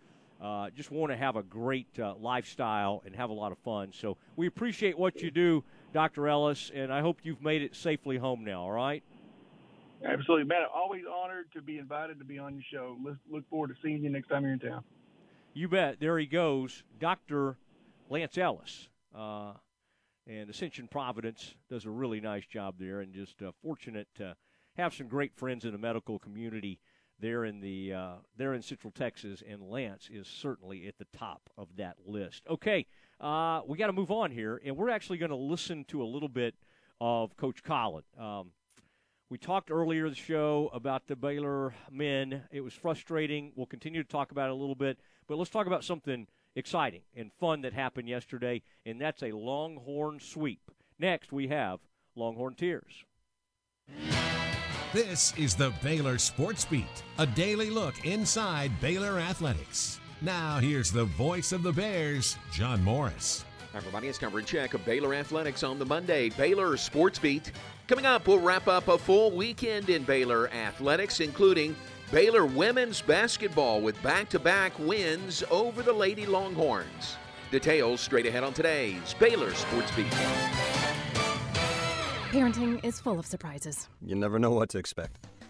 uh, just want to have a great uh, lifestyle and have a lot of fun. So we appreciate what you do, Doctor Ellis, and I hope you've made it safely home now. All right. Absolutely, Matt. Always honored to be invited to be on your show. Let's look forward to seeing you next time you're in town. You bet. There he goes, Doctor Lance Ellis. Uh, and Ascension Providence does a really nice job there, and just uh, fortunate to have some great friends in the medical community there in the uh, there in Central Texas, and Lance is certainly at the top of that list. Okay, uh, we got to move on here, and we're actually going to listen to a little bit of Coach Collen. Um, we talked earlier in the show about the Baylor men. It was frustrating. We'll continue to talk about it a little bit, but let's talk about something exciting and fun that happened yesterday, and that's a Longhorn sweep. Next, we have Longhorn Tears. This is the Baylor Sports Beat, a daily look inside Baylor athletics. Now here's the voice of the Bears, John Morris. Hi, everybody. It's coverage check of Baylor athletics on the Monday Baylor Sports Beat. Coming up, we'll wrap up a full weekend in Baylor athletics, including Baylor women's basketball with back-to-back wins over the Lady Longhorns. Details straight ahead on today's Baylor Sports Beat. Parenting is full of surprises. You never know what to expect.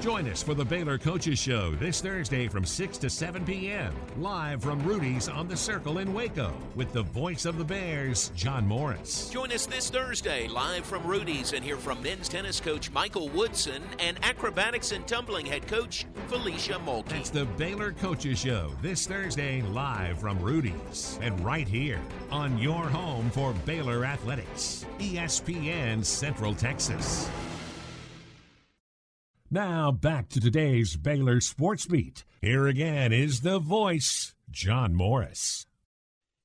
Join us for the Baylor Coaches Show this Thursday from six to seven p.m. live from Rudy's on the Circle in Waco with the voice of the Bears, John Morris. Join us this Thursday live from Rudy's and hear from men's tennis coach Michael Woodson and acrobatics and tumbling head coach Felicia Mulkey. That's the Baylor Coaches Show this Thursday live from Rudy's and right here on your home for Baylor Athletics, E S P N Central Texas. Now back to today's Baylor Sports Beat. Here again is the voice, John Morris.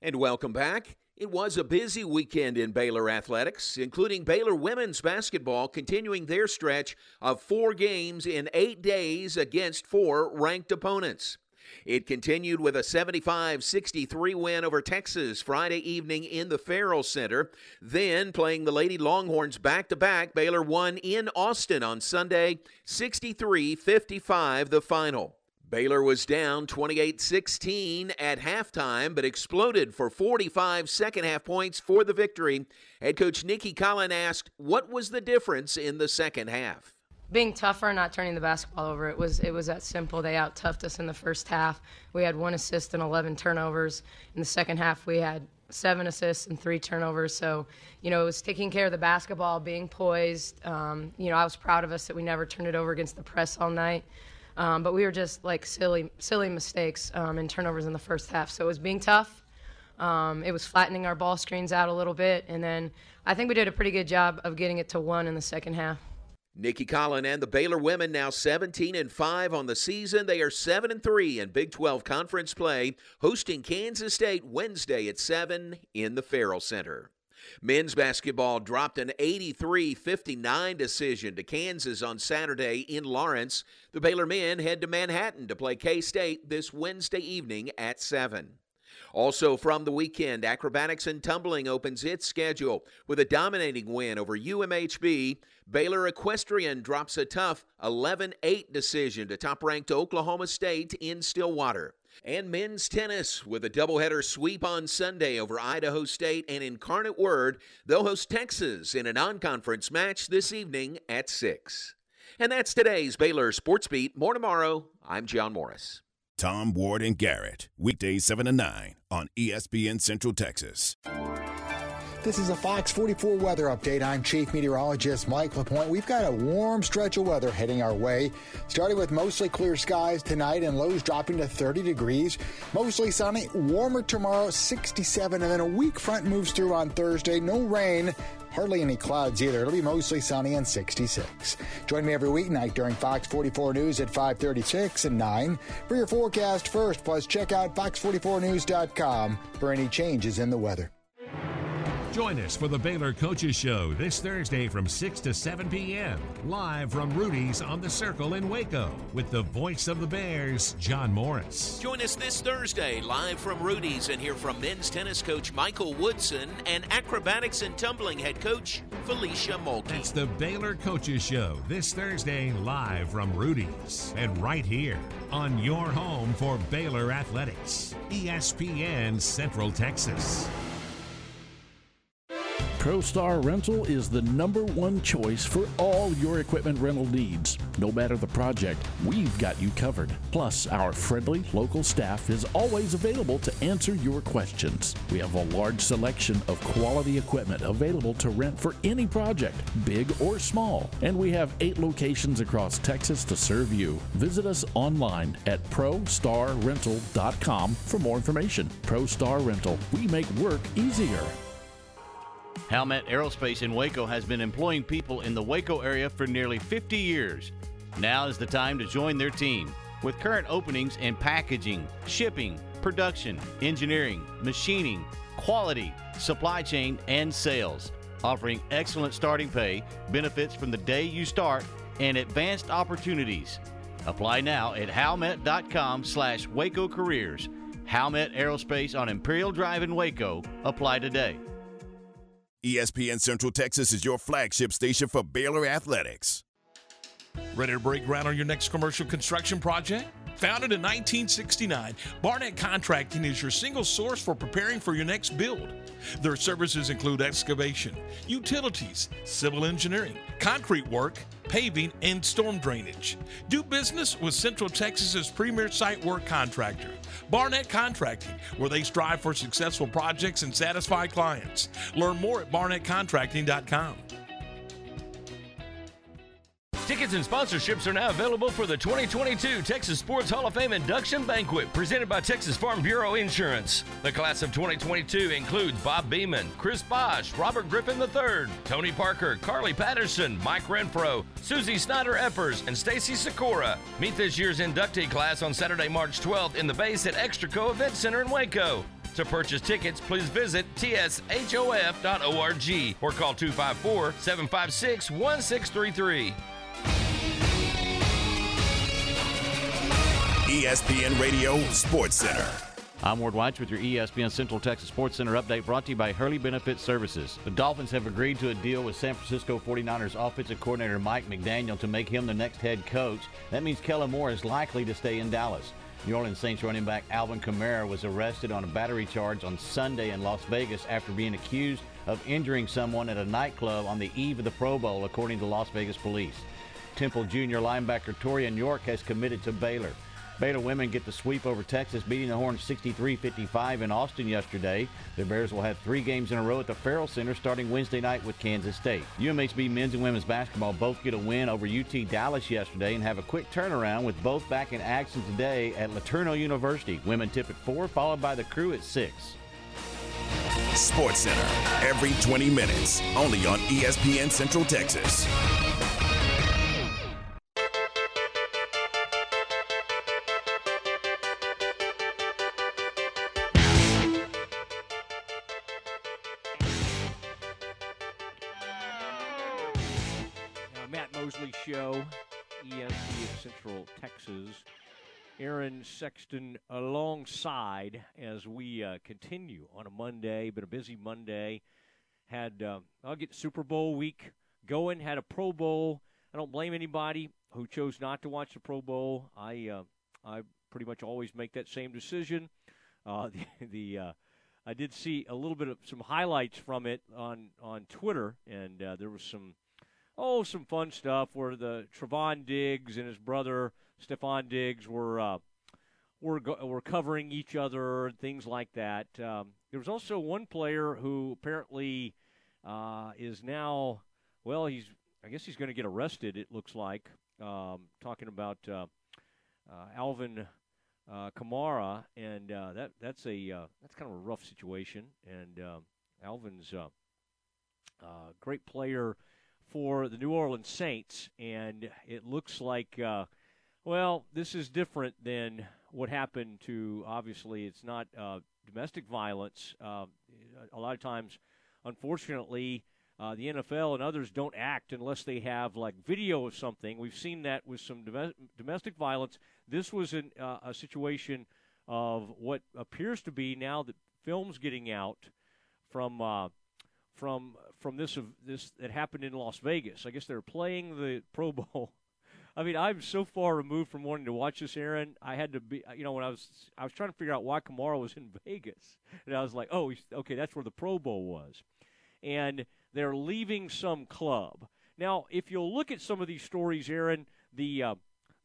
And welcome back. It was a busy weekend in Baylor athletics, including Baylor women's basketball continuing their stretch of four games in eight days against four ranked opponents. It continued with a seventy-five sixty-three win over Texas Friday evening in the Farrell Center. Then, playing the Lady Longhorns back-to-back, Baylor won in Austin on Sunday, sixty-three fifty-five the final. Baylor was down twenty-eight sixteen at halftime, but exploded for forty-five second-half points for the victory. Head coach Nikki Collen asked, what was the difference in the second half? Being tougher, not turning the basketball over. It was it was that simple. They out-toughed us in the first half. We had one assist and eleven turnovers. In the second half, we had seven assists and three turnovers. So, you know, it was taking care of the basketball, being poised. Um, you know, I was proud of us that we never turned it over against the press all night. Um, but we were just, like, silly silly mistakes um, and turnovers in the first half. So it was being tough. Um, it was flattening our ball screens out a little bit. And then I think we did a pretty good job of getting it to one in the second half. Nikki Collen and the Baylor women now seventeen and five on the season. They are seven and three in Big twelve conference play, hosting Kansas State Wednesday at seven in the Farrell Center. Men's basketball dropped an eighty-three fifty-nine decision to Kansas on Saturday in Lawrence. The Baylor men head to Manhattan to play K-State this Wednesday evening at seven. Also from the weekend, acrobatics and tumbling opens its schedule with a dominating win over U M H B. Baylor Equestrian drops a tough eleven eight decision to top-ranked Oklahoma State in Stillwater. And men's tennis with a doubleheader sweep on Sunday over Idaho State and Incarnate Word. They'll host Texas in a non-conference match this evening at six. And that's today's Baylor Sports Beat. More tomorrow. I'm John Morris. Tom, Ward, and Garrett, weekdays seven to nine on E S P N Central Texas. This is a Fox forty-four weather update. I'm Chief Meteorologist Mike LaPointe. We've got a warm stretch of weather heading our way, starting with mostly clear skies tonight and lows dropping to thirty degrees. Mostly sunny, warmer tomorrow, sixty-seven, and then a weak front moves through on Thursday. No rain. Hardly any clouds either. It'll be mostly sunny and sixty-six. Join me every weeknight during Fox forty-four News at five thirty-six and nine for your forecast first. Plus, check out fox forty-four news dot com for any changes in the weather. Join us for the Baylor Coaches Show this Thursday from six to seven p.m. live from Rudy's on the Circle in Waco with the voice of the Bears, John Morris. Join us this Thursday live from Rudy's and hear from men's tennis coach Michael Woodson and acrobatics and tumbling head coach Felicia Mulkey. That's the Baylor Coaches Show this Thursday live from Rudy's and right here on your home for Baylor Athletics, E S P N Central Texas. ProStar Rental is the number one choice for all your equipment rental needs. No matter the project, we've got you covered. Plus, our friendly local staff is always available to answer your questions. We have a large selection of quality equipment available to rent for any project, big or small. And we have eight locations across Texas to serve you. Visit us online at pro star rental dot com for more information. ProStar Rental, we make work easier. Howmet Aerospace in Waco has been employing people in the Waco area for nearly fifty years. Now is the time to join their team. with current openings in packaging, shipping, production, engineering, machining, quality, supply chain, and sales, offering excellent starting pay, benefits from the day you start, and advanced opportunities. Apply now at howmet.com slash Waco Careers. Howmet Aerospace on Imperial Drive in Waco. Apply today. E S P N Central Texas is your flagship station for Baylor Athletics. Ready to break ground on your next commercial construction project? Founded in nineteen sixty-nine, Barnett Contracting is your single source for preparing for your next build. Their services include excavation, utilities, civil engineering, concrete work, paving, and storm drainage. Do business with Central Texas's premier site work contractor, Barnett Contracting, where they strive for successful projects and satisfied clients. Learn more at barnett contracting dot com. Tickets and sponsorships are now available for the twenty twenty-two Texas Sports Hall of Fame Induction Banquet presented by Texas Farm Bureau Insurance. The class of twenty twenty-two includes Bob Beamon, Chris Bosch, Robert Griffin the third, Tony Parker, Carly Patterson, Mike Renfro, Susie Snyder-Eppers, and Stacy Sikora. Meet this year's inductee class on Saturday, March twelfth in the base at Extraco Event Center in Waco. To purchase tickets, please visit t s h o f dot org or call two five four, seven five six, one six three three. E S P N Radio Sports Center. I'm Ward Weitz with your E S P N Central Texas Sports Center update, brought to you by Hurley Benefit Services. The Dolphins have agreed to a deal with San Francisco forty-niners offensive coordinator Mike McDaniel to make him the next head coach. That means Kellen Moore is likely to stay in Dallas. New Orleans Saints running back Alvin Kamara was arrested on a battery charge on Sunday in Las Vegas after being accused of injuring someone at a nightclub on the eve of the Pro Bowl, according to Las Vegas police. Temple Junior linebacker Torian York has committed to Baylor. Baylor women get the sweep over Texas, beating the Horns sixty-three fifty-five in Austin yesterday. The Bears will have three games in a row at the Farrell Center starting Wednesday night with Kansas State. U M H B men's and women's basketball both get a win over U T Dallas yesterday and have a quick turnaround with both back in action today at Laterno University. Women tip at four, followed by the Crew at six. Sports Center, every twenty minutes, only on E S P N Central Texas. Show, E S P N Central Texas. Aaron Sexton alongside as we uh, continue on a Monday. Been a busy Monday. Had uh, I'll get Super Bowl week going. Had a Pro Bowl. I don't blame anybody who chose not to watch the Pro Bowl. I uh, I pretty much always make that same decision. Uh, the the uh, I did see a little bit of some highlights from it on on Twitter, and uh, there was some. Oh, some fun stuff where the Trevon Diggs and his brother Stephon Diggs were uh, were go- were covering each other and things like that. Um, there was also one player who apparently uh, is now, well, he's I guess he's going to get arrested. It looks like um, talking about uh, uh, Alvin uh, Kamara, and uh, that that's a uh, that's kind of a rough situation. And uh, Alvin's a uh, uh, great player for the New Orleans Saints, and it looks like, uh, well, this is different than what happened to, obviously, it's not uh, domestic violence. Uh, a lot of times, unfortunately, uh, the N F L and others don't act unless they have, like, video of something. We've seen that with some dom- domestic violence. This was an, uh, a situation of what appears to be now that film's getting out from uh, – From from this of this that happened in Las Vegas. I guess they're playing the Pro Bowl. I mean, I'm so far removed from wanting to watch this, Aaron. I had to be, you know, when I was I was trying to figure out why Kamara was in Vegas, and I was like, oh, he's, okay, that's where the Pro Bowl was, and they're leaving some club. Now, if you'll look at some of these stories, Aaron, the uh,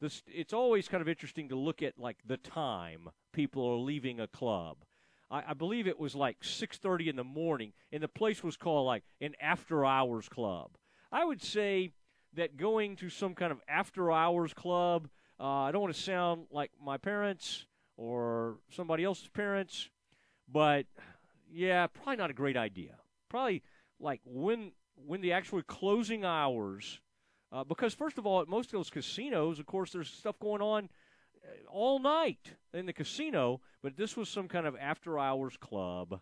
this it's always kind of interesting to look at like the time people are leaving a club. I believe it was like six thirty in the morning, and the place was called like an after-hours club. I would say that going to some kind of after-hours club, uh, I don't want to sound like my parents or somebody else's parents, but, yeah, probably not a great idea. Probably like when when the actual closing hours, uh, because, first of all, at most of those casinos, of course, there's stuff going on all night in the casino, but this was some kind of after-hours club,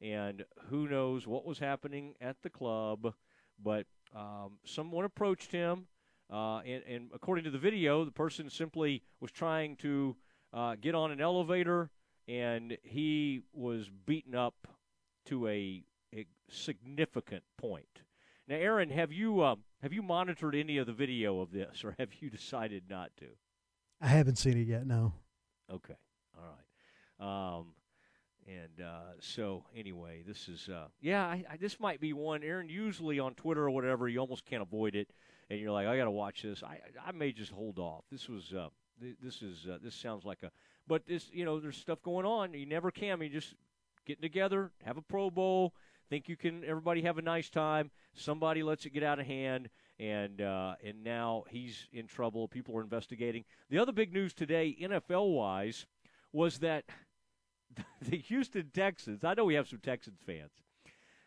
and who knows what was happening at the club, but um, someone approached him, uh, and, and according to the video, the person simply was trying to uh, get on an elevator, and he was beaten up to a, a significant point. Now, Aaron, have you uh, have you monitored any of the video of this, or have you decided not to? I haven't seen it yet, no. Okay, all right. Um, and uh, so, anyway, this is, uh, yeah, I, I, this might be one, Aaron, usually on Twitter or whatever, you almost can't avoid it, and you're like, I got to watch this. I I may just hold off. This was, uh, th- this is, uh, this sounds like a, but this, you know, there's stuff going on. You never can. I mean, just getting together, have a Pro Bowl, think you can, everybody have a nice time. Somebody lets it get out of hand. And uh, and now he's in trouble. People are investigating. The other big news today, N F L-wise, was that the Houston Texans, I know we have some Texans fans,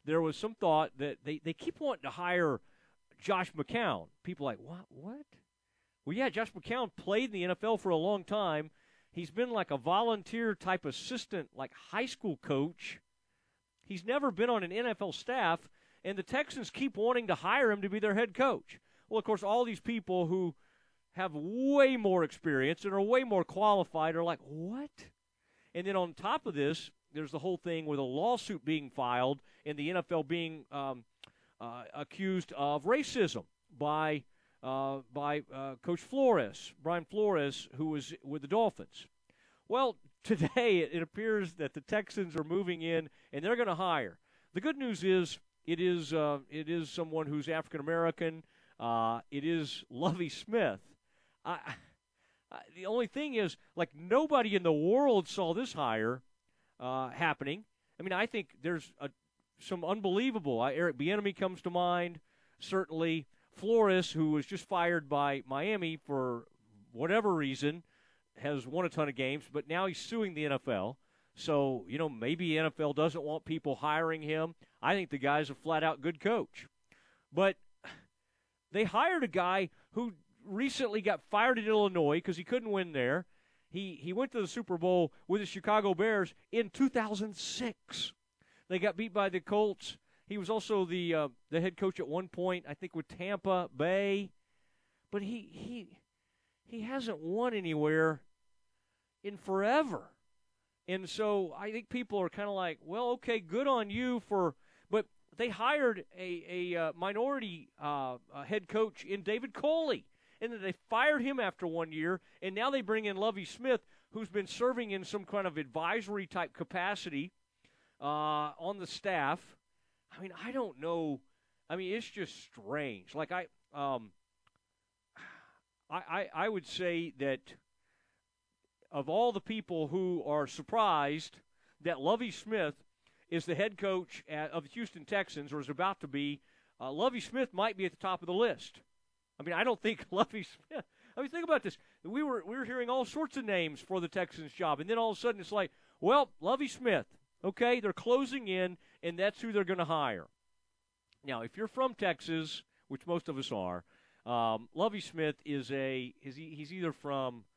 there was some thought that they, they keep wanting to hire Josh McCown. People are like, what? What? Well, yeah, Josh McCown played in the N F L for a long time. He's been like a volunteer type assistant, like high school coach. He's never been on an N F L staff. And the Texans keep wanting to hire him to be their head coach. Well, of course, all these people who have way more experience and are way more qualified are like, what? And then on top of this, there's the whole thing with a lawsuit being filed and the N F L being um, uh, accused of racism by uh, by uh, Coach Flores, Brian Flores, who was with the Dolphins. Well, today it appears that the Texans are moving in and they're going to hire. The good news is, It is uh, it is someone who's African American. Uh, it is Lovie Smith. I, I, the only thing is, like, nobody in the world saw this hire uh, happening. I mean, I think there's a, some unbelievable. I, Eric Bieniemy comes to mind. Certainly, Flores, who was just fired by Miami for whatever reason, has won a ton of games, but now he's suing the N F L. So, you know, maybe N F L doesn't want people hiring him. I think the guy's a flat-out good coach. But they hired a guy who recently got fired in Illinois because he couldn't win there. He he went to the Super Bowl with the Chicago Bears in two thousand six. They got beat by the Colts. He was also the uh, the head coach at one point, I think, with Tampa Bay. But he he he hasn't won anywhere in forever. And so I think people are kind of like, well, okay, good on you for – but they hired a, a uh, minority uh, a head coach in David Coley, and then they fired him after one year, and now they bring in Lovie Smith, who's been serving in some kind of advisory-type capacity uh, on the staff. I mean, I don't know. I mean, it's just strange. Like, I um, I, I, I would say that – of all the people who are surprised that Lovie Smith is the head coach at, of the Houston Texans or is about to be, uh, Lovie Smith might be at the top of the list. I mean, I don't think Lovie Smith – I mean, think about this. We were we were hearing all sorts of names for the Texans job, and then all of a sudden it's like, well, Lovie Smith, okay, they're closing in, and that's who they're going to hire. Now, if you're from Texas, which most of us are, um, Lovie Smith is a – is he, he's either from –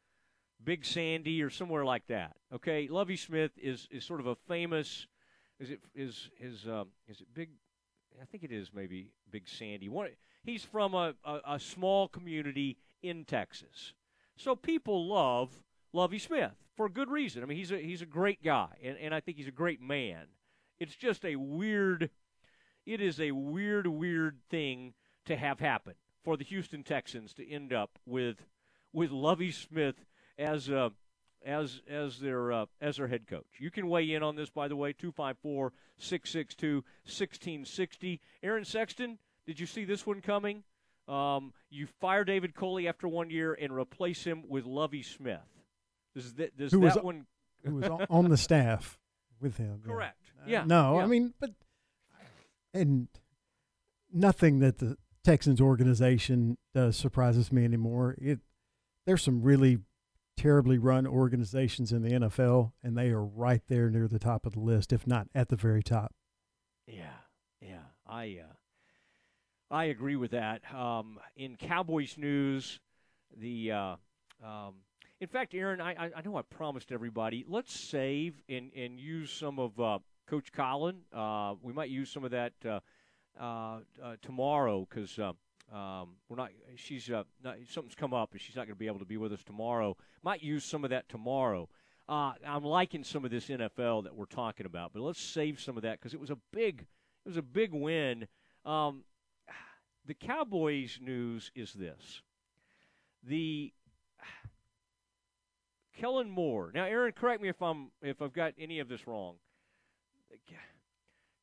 Big Sandy or somewhere like that. Okay, Lovie Smith is, is sort of a famous. Is it is is um, is it Big? I think it is maybe Big Sandy. One, he's from a, a, a small community in Texas, so people love Lovie Smith for good reason. I mean, he's a he's a great guy, and, and I think he's a great man. It's just a weird. It is a weird weird thing to have happen for the Houston Texans to end up with with Lovie Smith as uh, as as their uh, as their head coach. You can weigh in on this, by the way, two five four, six six two, one six six zero. Aaron Sexton, did you see this one coming? Um, you fire David Coley after one year and replace him with Lovie Smith. Does that, does who that was, one – who was on the staff with him. Correct. Yeah. Uh, yeah. No, yeah. I mean, but – and nothing that the Texans organization does surprises me anymore. It There's some really – terribly run organizations in the N F L, and they are right there near the top of the list, if not at the very top. Yeah, yeah, I uh, I agree with that. Um, in Cowboys news, the uh, um, In fact, Aaron, I I know I promised everybody, let's save and, and use some of uh, Coach Collen. Uh, we might use some of that uh, uh, uh, tomorrow because uh, um, we're not. She's uh, not, something's come up and she's not going to be able to be with us tomorrow. Might use some of that tomorrow. Uh, I'm liking some of this N F L that we're talking about, but let's save some of that because it was a big, it was a big win. Um, the Cowboys news is this: the Kellen Moore. Now, Aaron, correct me if I'm if I've got any of this wrong.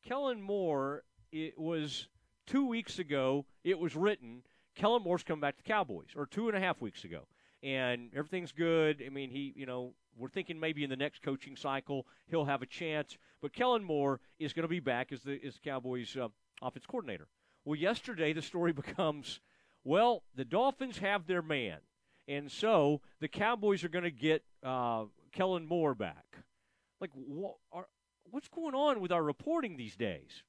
Kellen Moore, it was two weeks ago. It was written Kellen Moore's come back to the Cowboys, or two and a half weeks ago, and everything's good. I mean, he, you know. We're thinking maybe in the next coaching cycle he'll have a chance, but Kellen Moore is going to be back as the as the Cowboys' uh, offense coordinator. Well, yesterday the story becomes, well, the Dolphins have their man, and so the Cowboys are going to get uh, Kellen Moore back. Like, what are, what's going on with our reporting these days?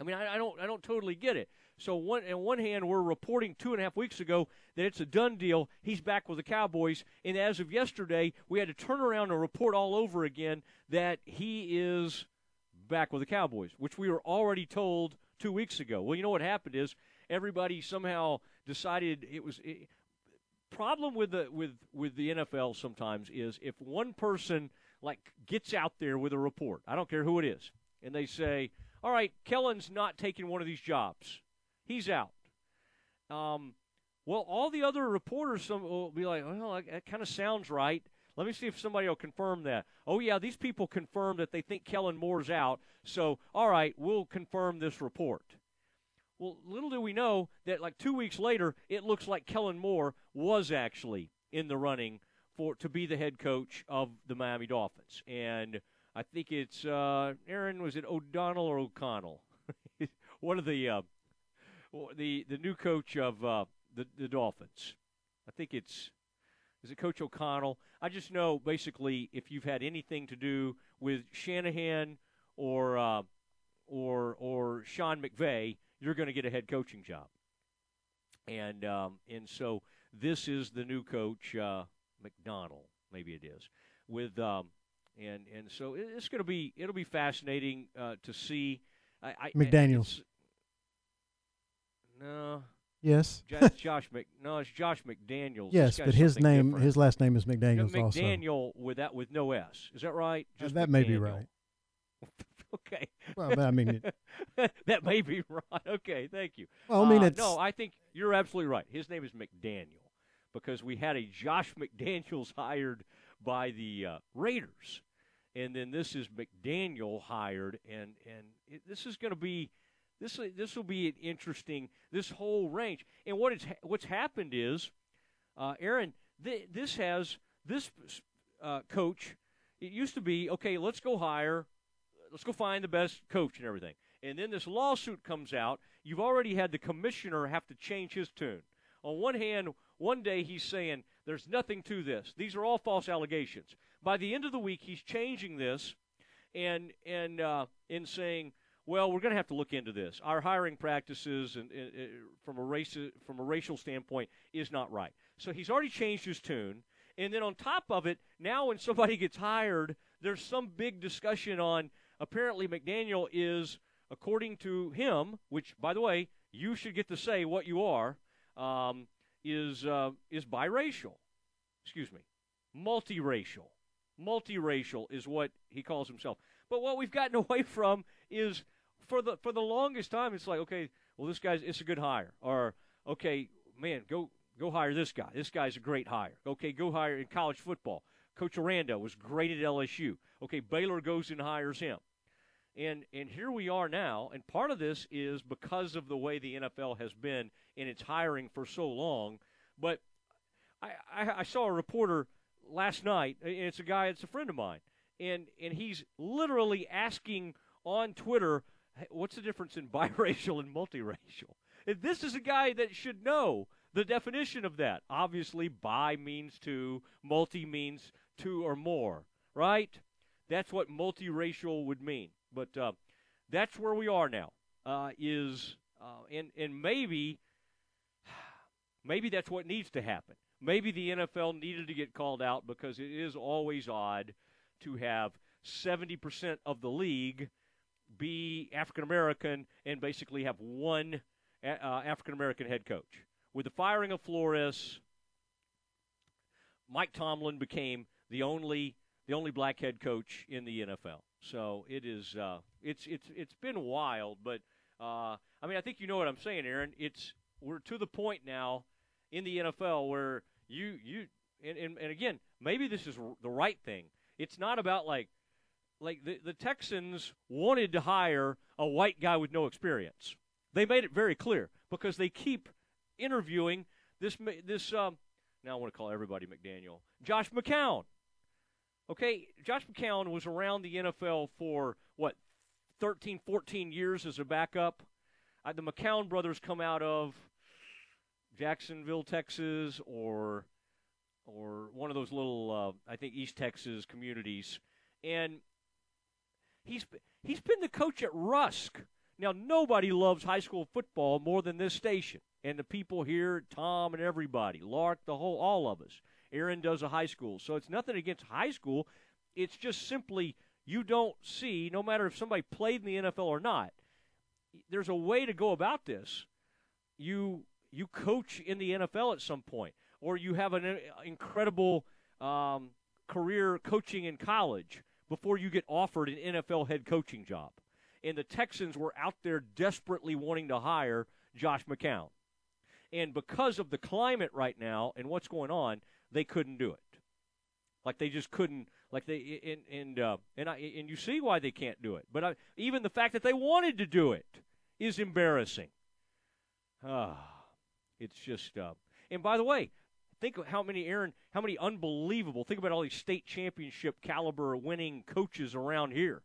I mean, I, I don't I don't totally get it. So one, on one hand, we're reporting two and a half weeks ago that it's a done deal. He's back with the Cowboys. And as of yesterday, we had to turn around and report all over again that he is back with the Cowboys, which we were already told two weeks ago. Well, you know what happened is everybody somehow decided it was it, problem with the with, with the N F L sometimes is if one person, like, gets out there with a report, I don't care who it is, and they say, all right, Kellen's not taking one of these jobs. He's out. Um, well, all the other reporters some will be like, well, that kind of sounds right. Let me see if somebody will confirm that. Oh, yeah, these people confirmed that they think Kellen Moore's out, so, all right, we'll confirm this report. Well, little do we know that, like, two weeks later, it looks like Kellen Moore was actually in the running for to be the head coach of the Miami Dolphins. And I think it's, uh, Aaron, was it O'Donnell or O'Connell? One of the uh, – The the new coach of uh, the the Dolphins, I think it's is it Coach O'Connell. I just know basically if you've had anything to do with Shanahan or uh, or or Sean McVay, you're going to get a head coaching job. And um, and so this is the new coach uh, McDonnell, maybe it is with um, and and so it's going to be it'll be fascinating uh, to see. I, I, McDaniels. No. Yes. Josh Mc. No, it's Josh McDaniels. Yes, but his name, different. his last name is McDaniels. No, McDaniel also. McDaniel with that with no S. Is that right? Just that McDaniel. May be right. Okay. Well, I mean, it, that may be right. Okay, thank you. Well, I mean, uh, it's, no, I think you're absolutely right. His name is McDaniel because we had a Josh McDaniels hired by the uh, Raiders, and then this is McDaniel hired, and and it, this is going to be. This this will be an interesting this whole range, and what it's what's happened is, uh, Aaron, th- this has this uh, coach. It used to be okay. Let's go hire, let's go find the best coach and everything, and then this lawsuit comes out. You've already had the commissioner have to change his tune. On one hand, one day he's saying there's nothing to this; these are all false allegations. By the end of the week, he's changing this, and and uh, and saying. Well, we're going to have to look into this. Our hiring practices and, and, and from a race, from a racial standpoint is not right. So he's already changed his tune. And then on top of it, now when somebody gets hired, there's some big discussion on apparently McDaniel is, according to him, which, by the way, you should get to say what you are, um, is uh, is biracial. Excuse me. Multiracial. Multiracial is what he calls himself. But what we've gotten away from is – For the for the longest time, it's like, okay, well, this guy's it's a good hire, or okay, man, go go hire this guy. This guy's a great hire. Okay, go hire in college football. Coach Aranda was great at L S U. Okay, Baylor goes and hires him, and and here we are now. And part of this is because of the way the N F L has been in its hiring for so long. But I I, I saw a reporter last night, and it's a guy, it's a friend of mine, and and he's literally asking on Twitter. What's the difference in biracial and multiracial? And this is a guy that should know the definition of that. Obviously, bi means two, multi means two or more, right? That's what multiracial would mean. But uh, that's where we are now. Uh, is uh, and and maybe maybe that's what needs to happen. maybe the N F L needed to get called out because it is always odd to have seventy percent of the league be African-American and basically have one uh, African-American head coach. With the firing of Flores, Mike Tomlin became the only the only black head coach in the N F L. So it is uh, it's it's it's been wild, but uh, I mean I think you know what I'm saying, Aaron. It's we're to the point now in the N F L where you you and and, and again maybe this is the right thing. It's not about like like the the Texans wanted to hire a white guy with no experience. They made it very clear because they keep interviewing this this. Um, Now I want to call everybody McDaniel. Josh McCown. Okay, Josh McCown was around the N F L for, what, thirteen, fourteen years as a backup. Uh, the McCown brothers come out of Jacksonville, Texas, or or one of those little, uh, I think, East Texas communities. And he's he's been the coach at Rusk. Now, nobody loves high school football more than this station. And the people here, Tom and everybody, Lark, the whole, all of us. Aaron does a high school. So it's nothing against high school. It's just simply you don't see, no matter if somebody played in the N F L or not, there's a way to go about this. You you coach in the N F L at some point, or you have an incredible um, career coaching in college before you get offered an N F L head coaching job. And the Texans were out there desperately wanting to hire Josh McCown. And because of the climate right now and what's going on, they couldn't do it. Like they just couldn't. Like they and and uh, and I and you see why they can't do it. But I, even the fact that they wanted to do it is embarrassing. Ah, it's just. Uh, and by the way, think of how many Aaron, how many unbelievable. Think about all these state championship caliber winning coaches around here,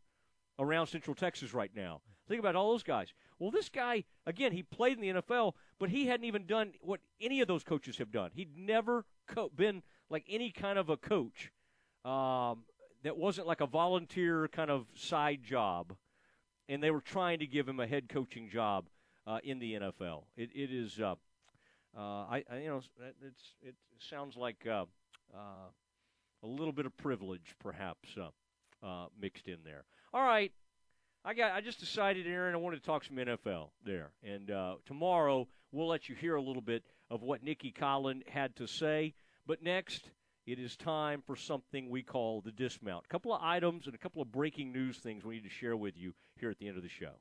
around Central Texas right now. Think about all those guys. Well, this guy, again, he played in the N F L, but he hadn't even done what any of those coaches have done. He'd never co- been like any kind of a coach um, that wasn't like a volunteer kind of side job, and they were trying to give him a head coaching job uh, in the N F L. It, it is, uh, uh, I, I you know, it's it sounds like uh, uh, a little bit of privilege perhaps uh, uh, mixed in there. All right. I got. I just decided, Aaron, I wanted to talk some N F L there. And uh, tomorrow we'll let you hear a little bit of what Nikki Collen had to say. But next, it is time for something we call the dismount. A couple of items and a couple of breaking news things we need to share with you here at the end of the show.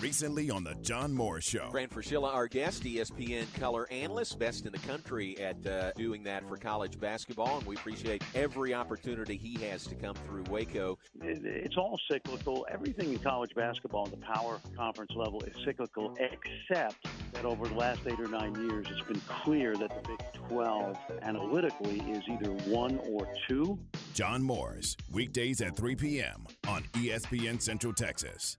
Recently on the John Moore Show. Fran Fraschilla, our guest, E S P N color analyst, best in the country at uh, doing that for college basketball, and we appreciate every opportunity he has to come through Waco. It's all cyclical. Everything in college basketball at the power conference level is cyclical, except that over the last eight or nine years, it's been clear that the Big twelve analytically is either one or two. John Moore's, weekdays at three p.m. on E S P N Central Texas.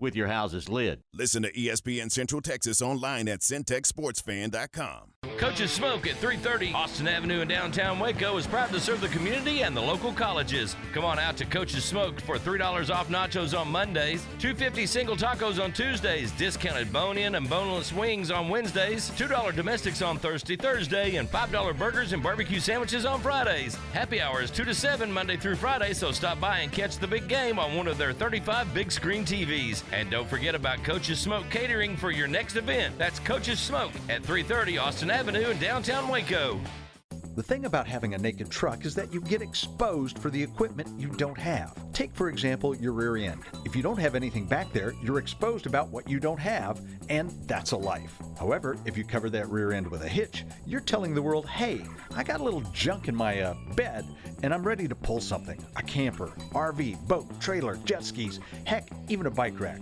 with your house's lid. Listen to E S P N Central Texas online at centex sports fan dot com. Coach's Smoke at three thirty Austin Avenue in downtown Waco is proud to serve the community and the local colleges. Come on out to Coach's Smoke for three dollars off nachos on Mondays, two dollars and fifty cents single tacos on Tuesdays, discounted bone-in and boneless wings on Wednesdays, two dollars domestics on Thursday, Thursday, and five dollars burgers and barbecue sandwiches on Fridays. Happy hour is two to seven Monday through Friday, so stop by and catch the big game on one of their thirty-five big screen T Vs. And don't forget about Coach's Smoke catering for your next event. That's Coach's Smoke at three thirty Austin Avenue in downtown Waco. The thing about having a naked truck is that you get exposed for the equipment you don't have. Take, for example, your rear end. If you don't have anything back there, you're exposed about what you don't have, and that's a life. However, if you cover that rear end with a hitch, you're telling the world, hey, I got a little junk in my uh, bed, and I'm ready to pull something. A camper, R V, boat, trailer, jet skis, heck, even a bike rack.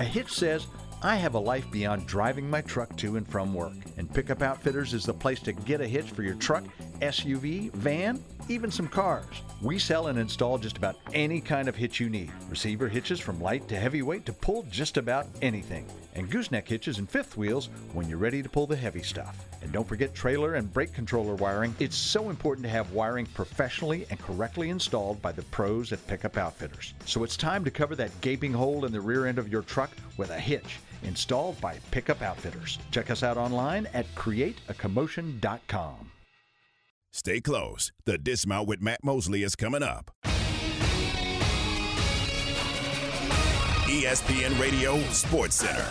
A hitch says, I have a life beyond driving my truck to and from work. And Pickup Outfitters is the place to get a hitch for your truck, S U V, van, even some cars. We sell and install just about any kind of hitch you need. Receiver hitches from light to heavyweight to pull just about anything. And gooseneck hitches and fifth wheels when you're ready to pull the heavy stuff. And don't forget trailer and brake controller wiring. It's so important to have wiring professionally and correctly installed by the pros at Pickup Outfitters. So it's time to cover that gaping hole in the rear end of your truck with a hitch installed by Pickup Outfitters. Check us out online at create a commotion dot com. Stay close. The Dismount with Matt Mosley is coming up. E S P N Radio Sports Center.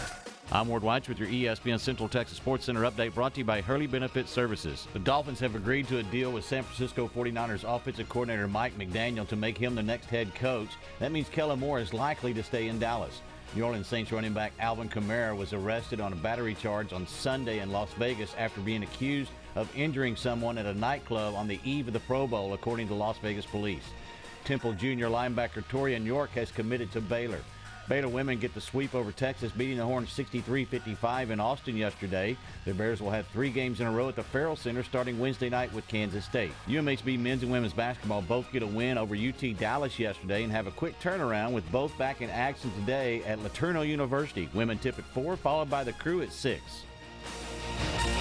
I'm Ward Weitz with your E S P N Central Texas Sports Center update brought to you by Hurley Benefit Services. The Dolphins have agreed to a deal with San Francisco forty-niners offensive coordinator Mike McDaniel to make him the next head coach. That means Kellen Moore is likely to stay in Dallas. New Orleans Saints running back Alvin Kamara was arrested on a battery charge on Sunday in Las Vegas after being accused of injuring someone at a nightclub on the eve of the Pro Bowl, according to Las Vegas police. Temple Junior linebacker Torian York has committed to Baylor. Baylor women get the sweep over Texas, beating the Horns sixty-three fifty-five in Austin yesterday. The Bears will have three games in a row at the Farrell Center starting Wednesday night with Kansas State. U M H B men's and women's basketball both get a win over U T Dallas yesterday and have a quick turnaround with both back in action today at Laterno University. Women tip at four, followed by the Crew at six.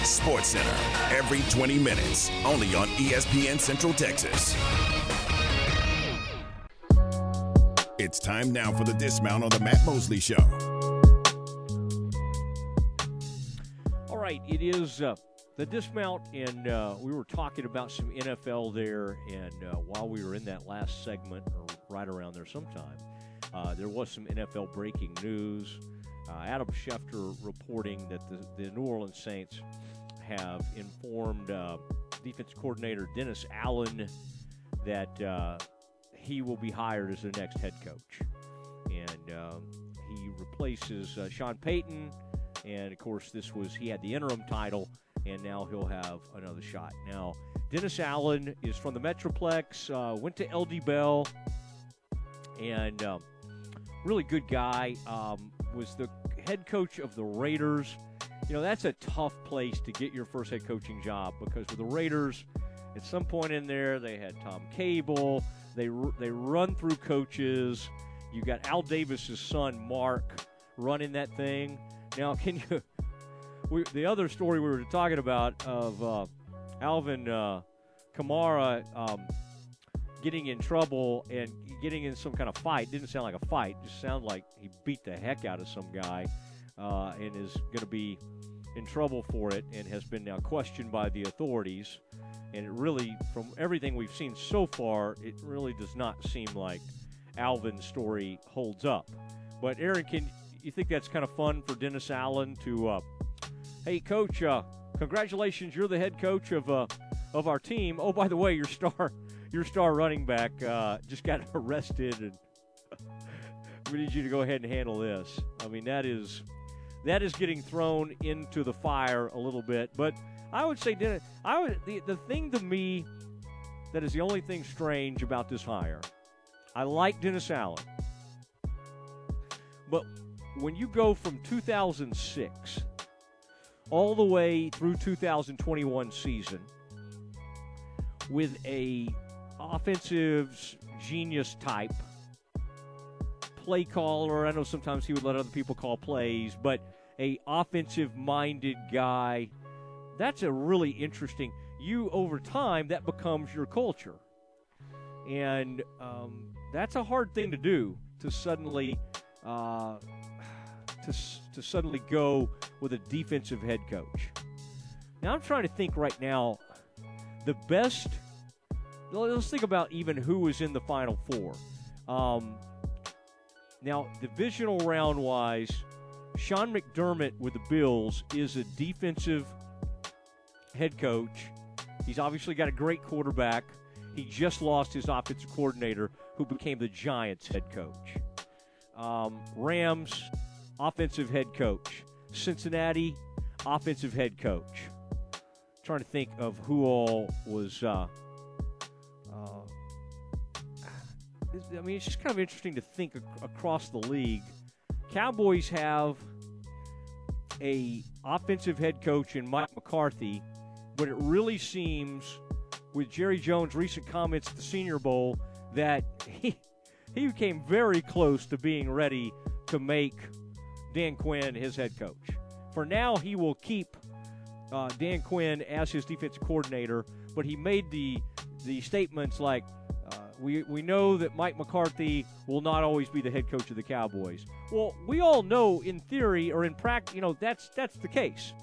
Sports Center, every twenty minutes, only on E S P N Central Texas. It's time now for the Dismount on the Matt Mosley Show. All right, it is uh, the Dismount, and uh, we were talking about some N F L there, and uh, while we were in that last segment, or right around there sometime, uh, there was some N F L breaking news. Uh, Adam Schefter reporting that the, the New Orleans Saints have informed uh, defense coordinator Dennis Allen that uh, he will be hired as their next head coach. And um, he replaces uh, Sean Payton. And, of course, this was he had the interim title, and now he'll have another shot. Now, Dennis Allen is from the Metroplex, uh, went to L D Bell, and um, really good guy. Um, was the head coach of the Raiders. You know, that's a tough place to get your first head coaching job because with the Raiders, at some point in there, they had Tom Cable. They they run through coaches. You got Al Davis's son Mark running that thing. Now, can you? We, the other story we were talking about of uh, Alvin uh, Kamara um, getting in trouble and getting in some kind of fight didn't sound like a fight. Just sounded like he beat the heck out of some guy uh, and is going to be in trouble for it and has been now questioned by the authorities. And it really, from everything we've seen so far, it really does not seem like Alvin's story holds up. But, Aaron, can you think that's kind of fun for Dennis Allen to, uh, hey, Coach, uh, congratulations, you're the head coach of uh, of our team. Oh, by the way, your star your star running back uh, just got arrested, and we need you to go ahead and handle this. I mean, that is that is getting thrown into the fire a little bit, but I would say, I would, the, the thing to me that is the only thing strange about this hire, I like Dennis Allen, but when you go from two thousand six all the way through two thousand twenty-one season with a offensive genius type play caller. I know sometimes he would let other people call plays, but a offensive-minded guy, that's a really interesting. You, over time, that becomes your culture. And um, that's a hard thing to do, to suddenly uh, to, to suddenly go with a defensive head coach. Now, I'm trying to think right now, the best, let's think about even who was in the Final Four. Um, now, divisional round-wise, Sean McDermott with the Bills is a defensive head coach. He's obviously got a great quarterback. He just lost his offensive coordinator, who became the Giants head coach. Um, Rams, offensive head coach. Cincinnati, offensive head coach. I'm trying to think of who all was. Uh, uh, I mean, it's just kind of interesting to think ac- across the league. Cowboys have a offensive head coach in Mike McCarthy, but it really seems, with Jerry Jones' recent comments at the Senior Bowl, that he he came very close to being ready to make Dan Quinn his head coach. For now, he will keep uh, Dan Quinn as his defensive coordinator, but he made the the statements like, uh, we, we know that Mike McCarthy will not always be the head coach of the Cowboys. Well, we all know in theory or in practice, you know, that's that's the case.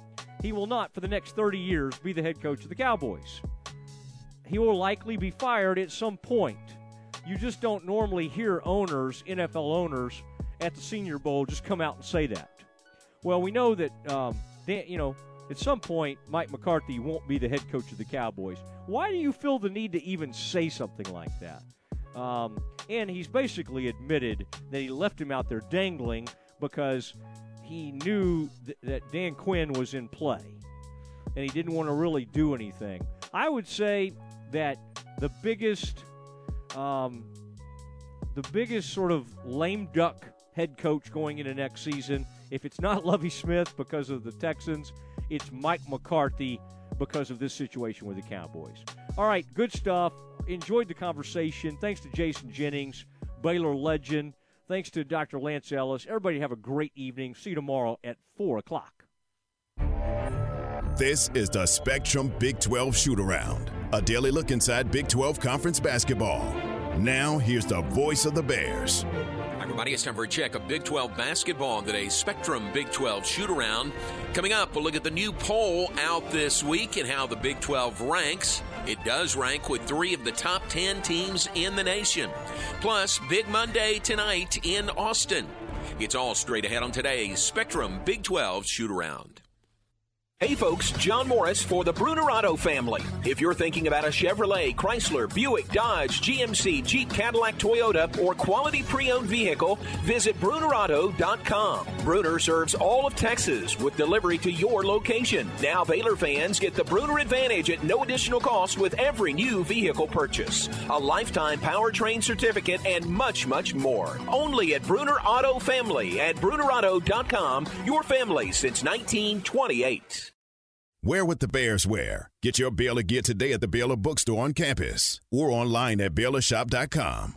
He will not, for the next thirty years, be the head coach of the Cowboys. He will likely be fired at some point. You just don't normally hear owners, N F L owners, at the Senior Bowl just come out and say that. Well, we know that, um, they, you know, at some point, Mike McCarthy won't be the head coach of the Cowboys. Why do you feel the need to even say something like that? Um, and he's basically admitted that he left him out there dangling because he knew th- that Dan Quinn was in play, and he didn't want to really do anything. I would say that the biggest, um, the biggest sort of lame duck head coach going into next season, if it's not Lovie Smith because of the Texans, it's Mike McCarthy because of this situation with the Cowboys. All right, good stuff. Enjoyed the conversation. Thanks to Jason Jennings, Baylor legend. Thanks to Doctor Lance Ellis. Everybody have a great evening. See you tomorrow at four o'clock. This is the Spectrum Big twelve Shoot-Around, a daily look inside Big twelve Conference basketball. Now, here's the voice of the Bears. Hi, everybody. It's time for a check of Big twelve basketball on today's Spectrum Big twelve Shoot-Around. Coming up, we'll look at the new poll out this week and how the Big twelve ranks. It does rank with three of the top ten teams in the nation. Plus, Big Monday tonight in Austin. It's all straight ahead on today's Spectrum Big twelve Shoot-Around. Hey folks, John Morris for the Brunerado family. If you're thinking about a Chevrolet, Chrysler, Buick, Dodge, G M C, Jeep, Cadillac, Toyota, or quality pre-owned vehicle, visit Brunerado dot com. Bruner serves all of Texas with delivery to your location. Now Baylor fans get the Bruner Advantage at no additional cost with every new vehicle purchase. A lifetime powertrain certificate and much, much more. Only at Bruner Auto Family at Brunerado dot com. Your family since nineteen twenty-eight. Wear what the Bears wear. Get your Baylor gear today at the Baylor Bookstore on campus or online at Baylor Shop dot com.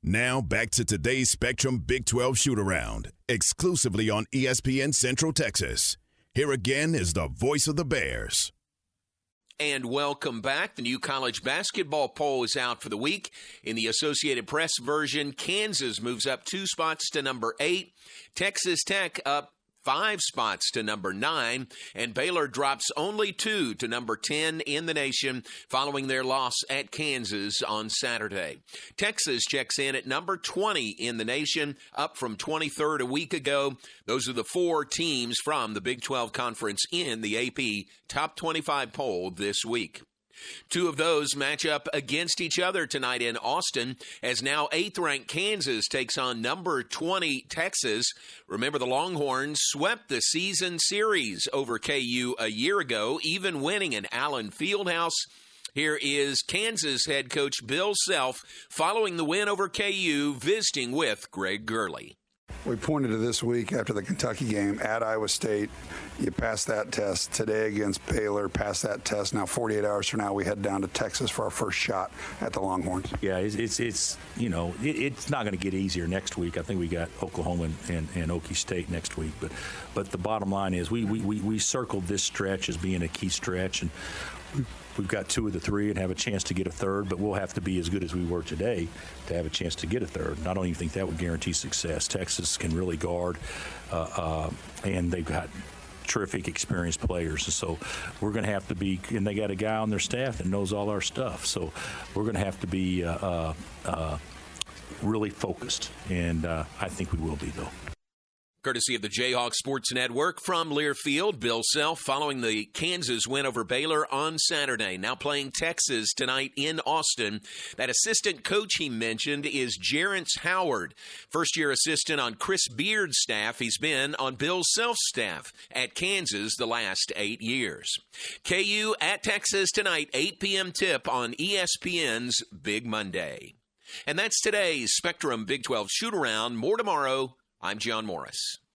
Now back to today's Spectrum Big twelve Shoot-Around, exclusively on E S P N Central Texas. Here again is the voice of the Bears. And welcome back. The new college basketball poll is out for the week. In the Associated Press version, Kansas moves up two spots to number eight. Texas Tech up five spots to number nine, and Baylor drops only two to number ten in the nation following their loss at Kansas on Saturday. Texas checks in at number twenty in the nation, up from twenty-third a week ago. Those are the four teams from the Big twelve Conference in the A P Top twenty-five poll this week. Two of those match up against each other tonight in Austin as now eighth-ranked Kansas takes on number twenty Texas. Remember, the Longhorns swept the season series over K U a year ago, even winning in Allen Fieldhouse. Here is Kansas head coach Bill Self following the win over K U, visiting with Greg Gurley. We pointed to this week after the Kentucky game at Iowa State. You passed that test. Today against Baylor, passed that test. Now forty-eight hours from now, we head down to Texas for our first shot at the Longhorns. Yeah, it's, it's, it's you know, it, it's not going to get easier next week. I think we got Oklahoma and, and, and Okie State next week. But but the bottom line is we, we, we, we circled this stretch as being a key stretch. And we've got two of the three and have a chance to get a third, but we'll have to be as good as we were today to have a chance to get a third. And I don't even think that would guarantee success. Texas can really guard, uh, uh, and they've got terrific, experienced players. And so we're going to have to be – and they got a guy on their staff that knows all our stuff. So we're going to have to be uh, uh, really focused, and uh, I think we will be, though. Courtesy of the Jayhawk Sports Network from Learfield, Bill Self following the Kansas win over Baylor on Saturday. Now playing Texas tonight in Austin. That assistant coach he mentioned is Jarence Howard, first-year assistant on Chris Beard's staff. He's been on Bill Self's staff at Kansas the last eight years. K U at Texas tonight, eight p.m. tip on E S P N's Big Monday. And that's today's Spectrum Big twelve Shoot Around. More tomorrow. I'm John Morris.